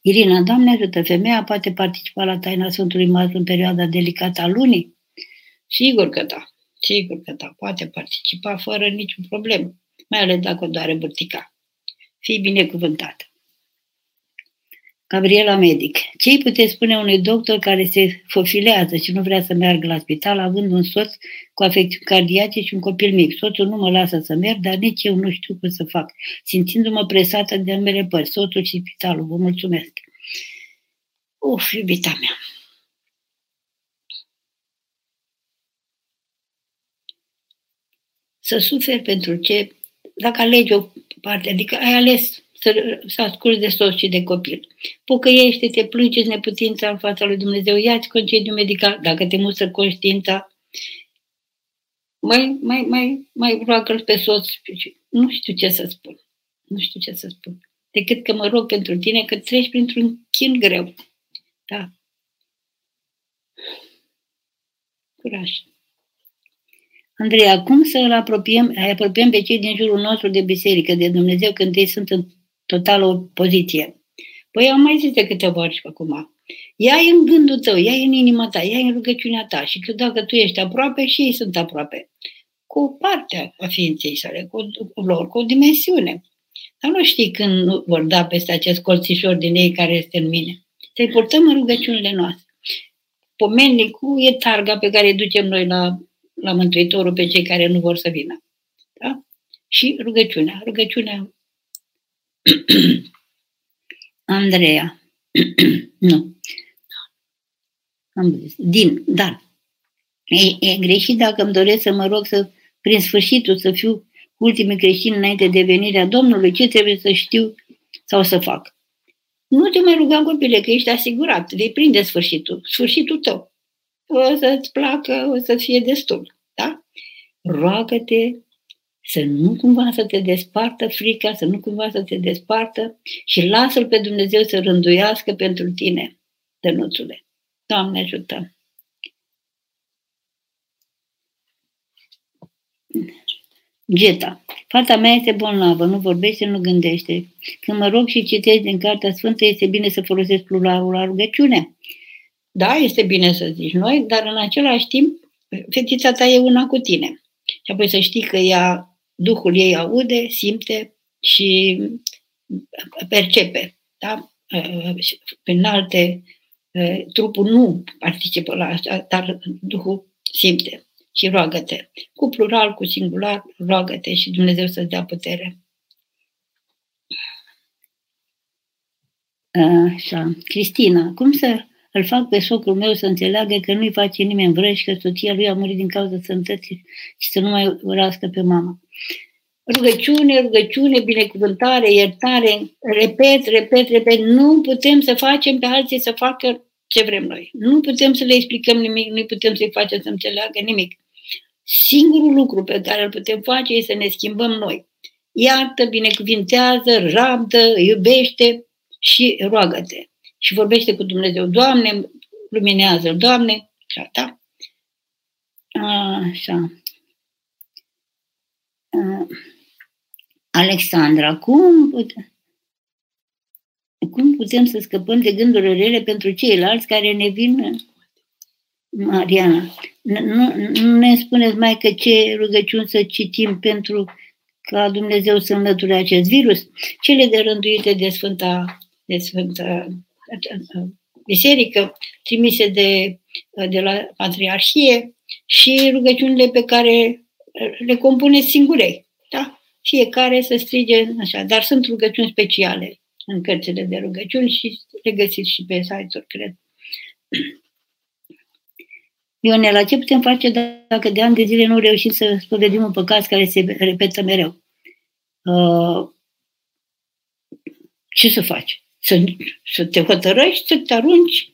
Irina, Doamne ajută, femeia poate participa la taina Sfântului Mas în perioada delicată a lunii? Sigur că da. Sigur că da, poate participa fără niciun problemă, mai ales dacă o doare burtica. Fii binecuvântată. Gabriela Medic. Ce îi puteți spune unui doctor care se fofilează și nu vrea să meargă la spital, având un soț cu afecțiuni cardiace și un copil mic? Soțul nu mă lasă să merg, dar nici eu nu știu cum să fac, simțindu-mă presată de ambele părți, soțul și spitalul. Vă mulțumesc. Uf, iubita mea. Să suferi pentru ce, dacă alegi o parte, adică ai ales să asculți de soț și de copil. Pocăiește-te, plângeți neputința în fața lui Dumnezeu, ia-ți concediu medical, dacă te musă conștiința, mai roagă-l pe soț. Nu știu ce să spun. Nu știu ce să spun. Decât că mă rog pentru tine că treci printr-un chin greu. Da. Curaj. Andreea, cum să îi apropiem pe cei din jurul nostru de biserică, de Dumnezeu, când ei sunt în totală opoziție? Păi am mai zis de câteva ori acum. Ia-i în gândul tău, ia-i în inima ta, ia-i în rugăciunea ta și că dacă tu ești aproape și ei sunt aproape. Cu o parte a ființei sale, cu lor, cu o dimensiune. Dar nu știi când nu vor da peste acest colțișor din ei care este în mine. Să-i purtăm în rugăciunile noastre. Pomelnicul e targa pe care ducem noi la Mântuitorul pe cei care nu vor să vină. Da? Și rugăciunea. Andreea. Nu. Am zis. Da. E greșit dacă îmi doresc să mă rog să, prin sfârșitul, să fiu ultimii creștini înainte de venirea Domnului. Ce trebuie să știu sau să fac? Nu te mai ruga, copile, că ești asigurat. Vei prinde sfârșitul tău. O să-ți placă, o să fie destul, da? Roagă-te să nu cumva să te despartă frica, să nu cumva să te despartă și lasă-L pe Dumnezeu să rânduiască pentru tine, Dănuțule. Doamne ajută! Geta. Fata mea este bolnavă, nu vorbește, nu gândește. Când mă rog și citesc din Cartea Sfântă, este bine să folosesc pluralul la rugăciune. Da, este bine să zici noi, dar în același timp, fetița ta e una cu tine. Și apoi să știi că ea, Duhul ei aude, simte și percepe. Da? în alte trupul nu participă la asta, dar Duhul simte și roagă-te. Cu plural, cu singular, roagă-te și Dumnezeu să-ți dea putere. Așa. Cristina, cum să îl fac pe socrul meu să înțeleagă că nu-i face nimeni vrăj și că soția lui a murit din cauza sănătății și să nu mai urască pe mama? Rugăciune, binecuvântare, iertare, repet, nu putem să facem pe alții să facă ce vrem noi. Nu putem să le explicăm nimic, nu putem să-i facem să înțeleagă nimic. Singurul lucru pe care îl putem face este să ne schimbăm noi. Iartă, binecuvintează, rabdă, iubește și roagă-te. Și vorbește cu Dumnezeu. Doamne, luminează-l, Doamne, gata. Așa. Alexandra, cum putem să scăpăm de gândurile rele pentru ceilalți care ne vin? Mariana, nu ne spuneți mai că ce rugăciuni să citim pentru ca Dumnezeu să înlăture acest virus? Cele de rânduite de Sfânta Biserică, trimise de la Patriarhie, și rugăciunile pe care le compune singurei, da? Fiecare să strige așa, dar sunt rugăciuni speciale în cărțile de rugăciuni și le găsiți și pe site-uri, cred. Ionela, ce putem face dacă de ani de zile nu reușim să spovedim un păcat care se repetă mereu? Ce să faci? Să te hotărăști, să te arunci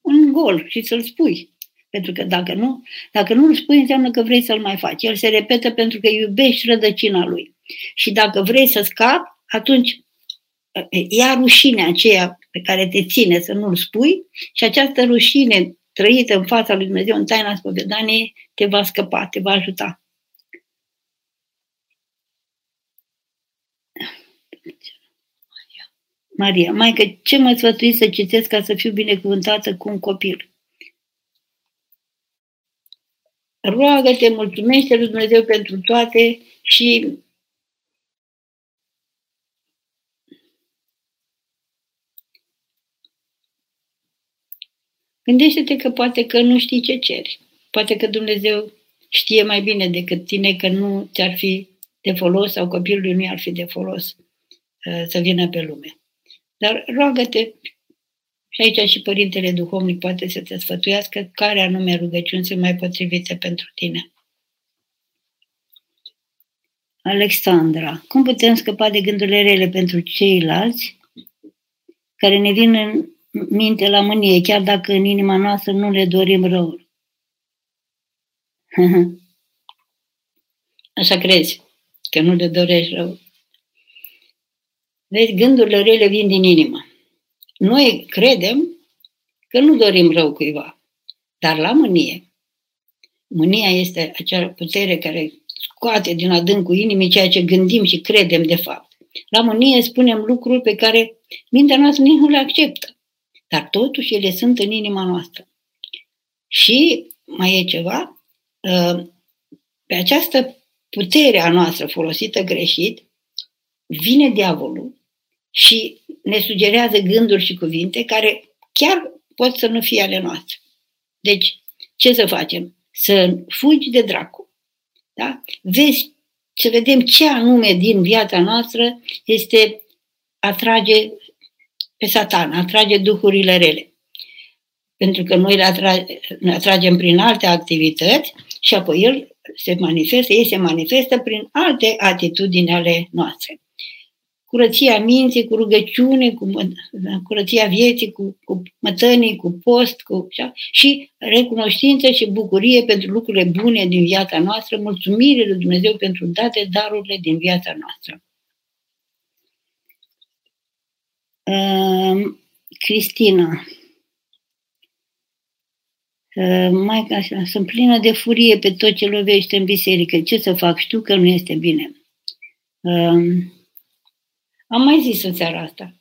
în gol și să-l spui. Pentru că dacă nu îl spui, înseamnă că vrei să-l mai faci. El se repetă pentru că iubești rădăcina lui. Și dacă vrei să scapi, atunci ia rușinea aceea pe care te ține să nu-l spui și această rușine trăită în fața lui Dumnezeu, în taina spovedaniei, te va scăpa, te va ajuta. Maria, Maică, ce mă sfătuiți să citesc ca să fiu binecuvântată cu un copil? Roagă-te, mulțumește lui Dumnezeu pentru toate și gândește-te că poate că nu știi ce ceri. Poate că Dumnezeu știe mai bine decât tine că nu ți-ar fi de folos sau copilului nu i-ar fi de folos să vină pe lume. Dar roagă-te. Și aici și Părintele Duhovnic poate să te sfătuiască care anume rugăciuni sunt mai potrivite pentru tine. Alexandra, cum putem scăpa de gândurile rele pentru ceilalți care ne vin în minte la mânie, chiar dacă în inima noastră nu le dorim răul? Așa crezi, că nu le dorești răul. Deci gândurile rele vin din inimă. Noi credem că nu dorim rău cuiva, dar la mânie. Mânia este acea putere care scoate din adâncul inimii ceea ce gândim și credem de fapt. La mânie spunem lucruri pe care mintea noastră nici nu le acceptă, dar totuși ele sunt în inima noastră. Și mai e ceva, pe această putere a noastră folosită greșit, vine diavolul și ne sugerează gânduri și cuvinte care chiar pot să nu fie ale noastre. Deci, ce să facem? Să fugi de dracu. Da? Vezi, să vedem ce anume din viața noastră este atrage pe Satan, atrage duhurile rele. Pentru că noi le atragem prin alte activități și apoi ei se manifestă prin alte atitudini ale noastre. Curăția minții, cu rugăciune, cu curăția vieții, cu mătănii, cu post, și recunoștință și bucurie pentru lucrurile bune din viața noastră, mulțumire lui Dumnezeu pentru toate darurile din viața noastră. Cristina, Maica, așa, sunt plină de furie pe tot ce lovește în biserică. Ce să fac? Știu că nu este bine. Am mai zis în seara asta.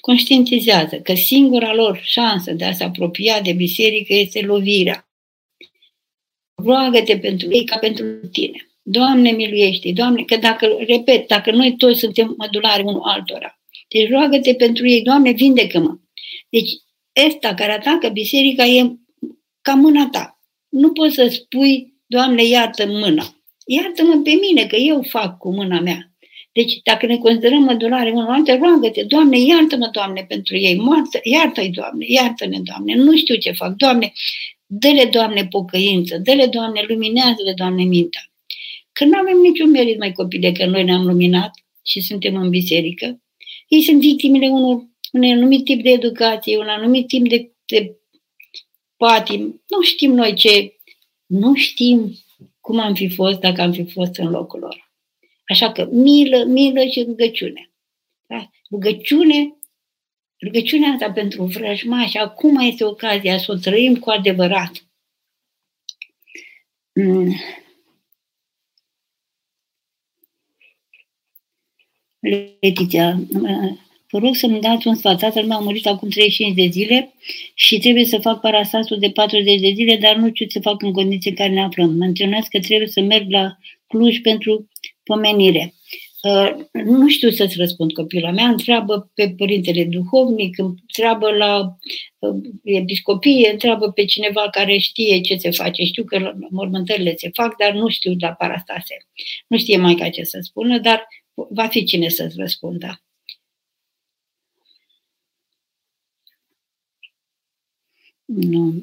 Conștientizează că singura lor șansă de a se apropia de biserică este lovirea. Roagă-te pentru ei ca pentru tine. Doamne miluiește, Doamne, că dacă, repet, dacă noi toți suntem mădulari unul altora, deci roagă-te pentru ei, Doamne, vindecă-mă. Deci ăsta care atacă biserica e ca mâna ta. Nu poți să spui, Doamne, iartă mâna. Iartă-mă pe mine, că eu fac cu mâna mea. Deci dacă ne considerăm mădulare unul altora, roagă-te, Doamne, iartă-mă, Doamne, pentru ei. Iartă-i, Doamne, iartă-ne, Doamne, nu știu ce fac, Doamne. Dă-le, Doamne, pocăință, dă-le, Doamne, luminează-le, Doamne, mintea. Că nu avem niciun merit, mai copile, că noi ne-am luminat și suntem în biserică. Ei sunt victimele unui anumit tip de educație, un anumit tip de patim. Nu știm noi ce, nu știm cum am fi fost dacă am fi fost în locul lor. Așa că milă și rugăciune. Da? Rugăciunea asta pentru vrăjmași, acum este ocazia să o trăim cu adevărat. Letiția, vă rog să-mi dați un sfat. Tatăl meu a murit acum 35 de zile și trebuie să fac parastasul de 40 de zile, dar nu știu ce fac în condiții în care ne aflăm. Menționați că trebuie să merg la Cluj pentru pomenire. Nu știu să-ți răspund, copila mea, întreabă pe părintele duhovnic, întreabă la episcopie, întreabă pe cineva care știe ce se face. Știu că mormântările se fac, dar nu știu la parastase. Nu știe Maica ce să spună, dar va fi cine să-ți răspundă. Nu.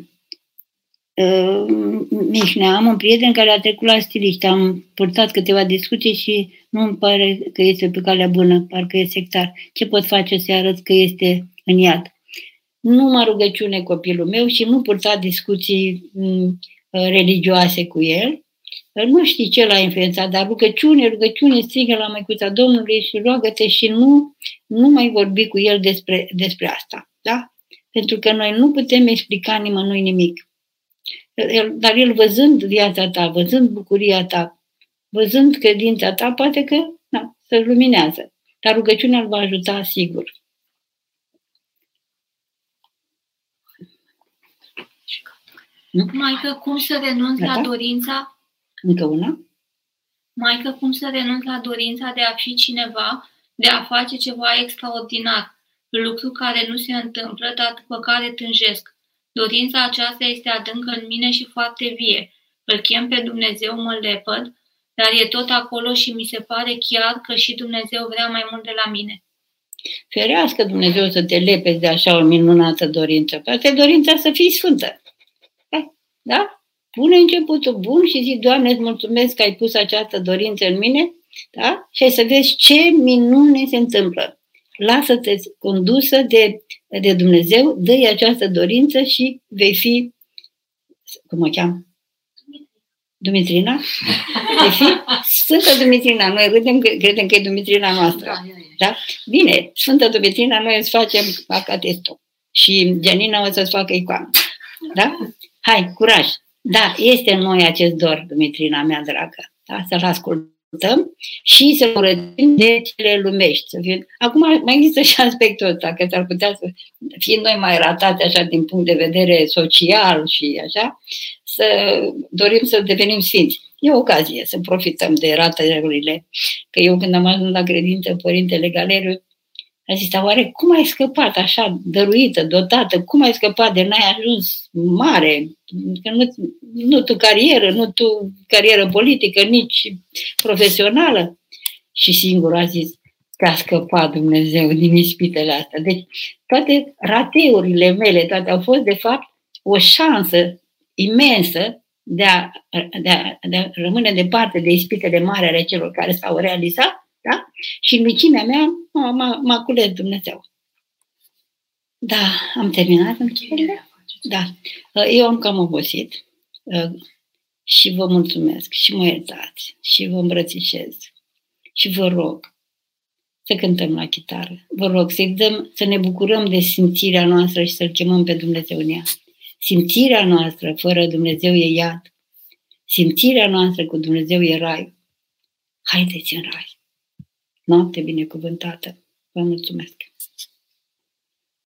Mihnea, am un prieten care a trecut la stiliști, am purtat câteva discuții și nu îmi pare că este pe calea bună, parcă e sectar. Ce pot face să arăt că este în iad? Numai rugăciune, copilul meu, și nu purta discuții religioase cu el. Nu știi ce l-a influențat, dar rugăciune, strigă la Măicuța Domnului și roagă-te și nu mai vorbi cu el despre asta. Da? Pentru că noi nu putem explica nimănui nimic. Dar el, văzând viața ta, văzând bucuria ta, văzând credința ta, poate că se luminează. Dar rugăciunea îl va ajuta, sigur. Maică, cum să renunț la dorința? Încă una? Maică, cum să renunț la dorința de a fi cineva, de a face ceva extraordinar, lucru care nu se întâmplă, dar după care tânjesc. Dorința aceasta este adâncă în mine și foarte vie. Îl chem pe Dumnezeu, mă lepăd, dar e tot acolo și mi se pare chiar că și Dumnezeu vrea mai mult de la mine. Ferească Dumnezeu să te lepezi de așa o minunată dorință. Poate dorința să fii sfântă. Da? Pune începutul bun și zic, Doamne, îți mulțumesc că ai pus această dorință în mine, da? Și ai să vezi ce minune se întâmplă. Lasă-te condusă de Dumnezeu, dă-i această dorință și vei fi, cum o cheamă? Dumitrina? Vei fi Sfântă Dumitrina. Noi credem că e Dumitrina noastră. Da? Bine, Sfântă Dumitrina, noi îți facem acatestul. Și Gianina o să-ți facă icoană. Da? Hai, curaj! Da, este în noi acest dor, Dumitrina mea dragă. Da? Să-l ascultăm și să-l urățim de cele lumești. Acum mai există și aspectul ăsta, că s-ar putea să fim noi mai ratați așa din punct de vedere social și așa, să dorim să devenim sfinți. E o ocazie să profităm de ratările. Că eu când am ajuns la credință, Părintele Galeriu a zis, oare cum ai scăpat așa, dăruită, dotată, cum ai scăpat de n-ai ajuns mare? Că nu tu carieră politică, nici profesională. Și singur a zis că a scăpat Dumnezeu din ispitele astea. Deci toate rateurile mele, toate au fost de fapt o șansă imensă de a rămâne departe de ispitele mari ale celor care s-au realizat. Da? Și în micimea mea m-a cules Dumnezeu. Da, am terminat încheierile? Da. Eu am cam obosit și vă mulțumesc și mă iertați și vă îmbrățișez și vă rog să cântăm la chitară. Vă rog să ne bucurăm de simțirea noastră și să-L chemăm pe Dumnezeu în ea. Simțirea noastră fără Dumnezeu e iad. Simțirea noastră cu Dumnezeu e rai. Haideți în rai. Noapte binecuvântată. Vă mulțumesc!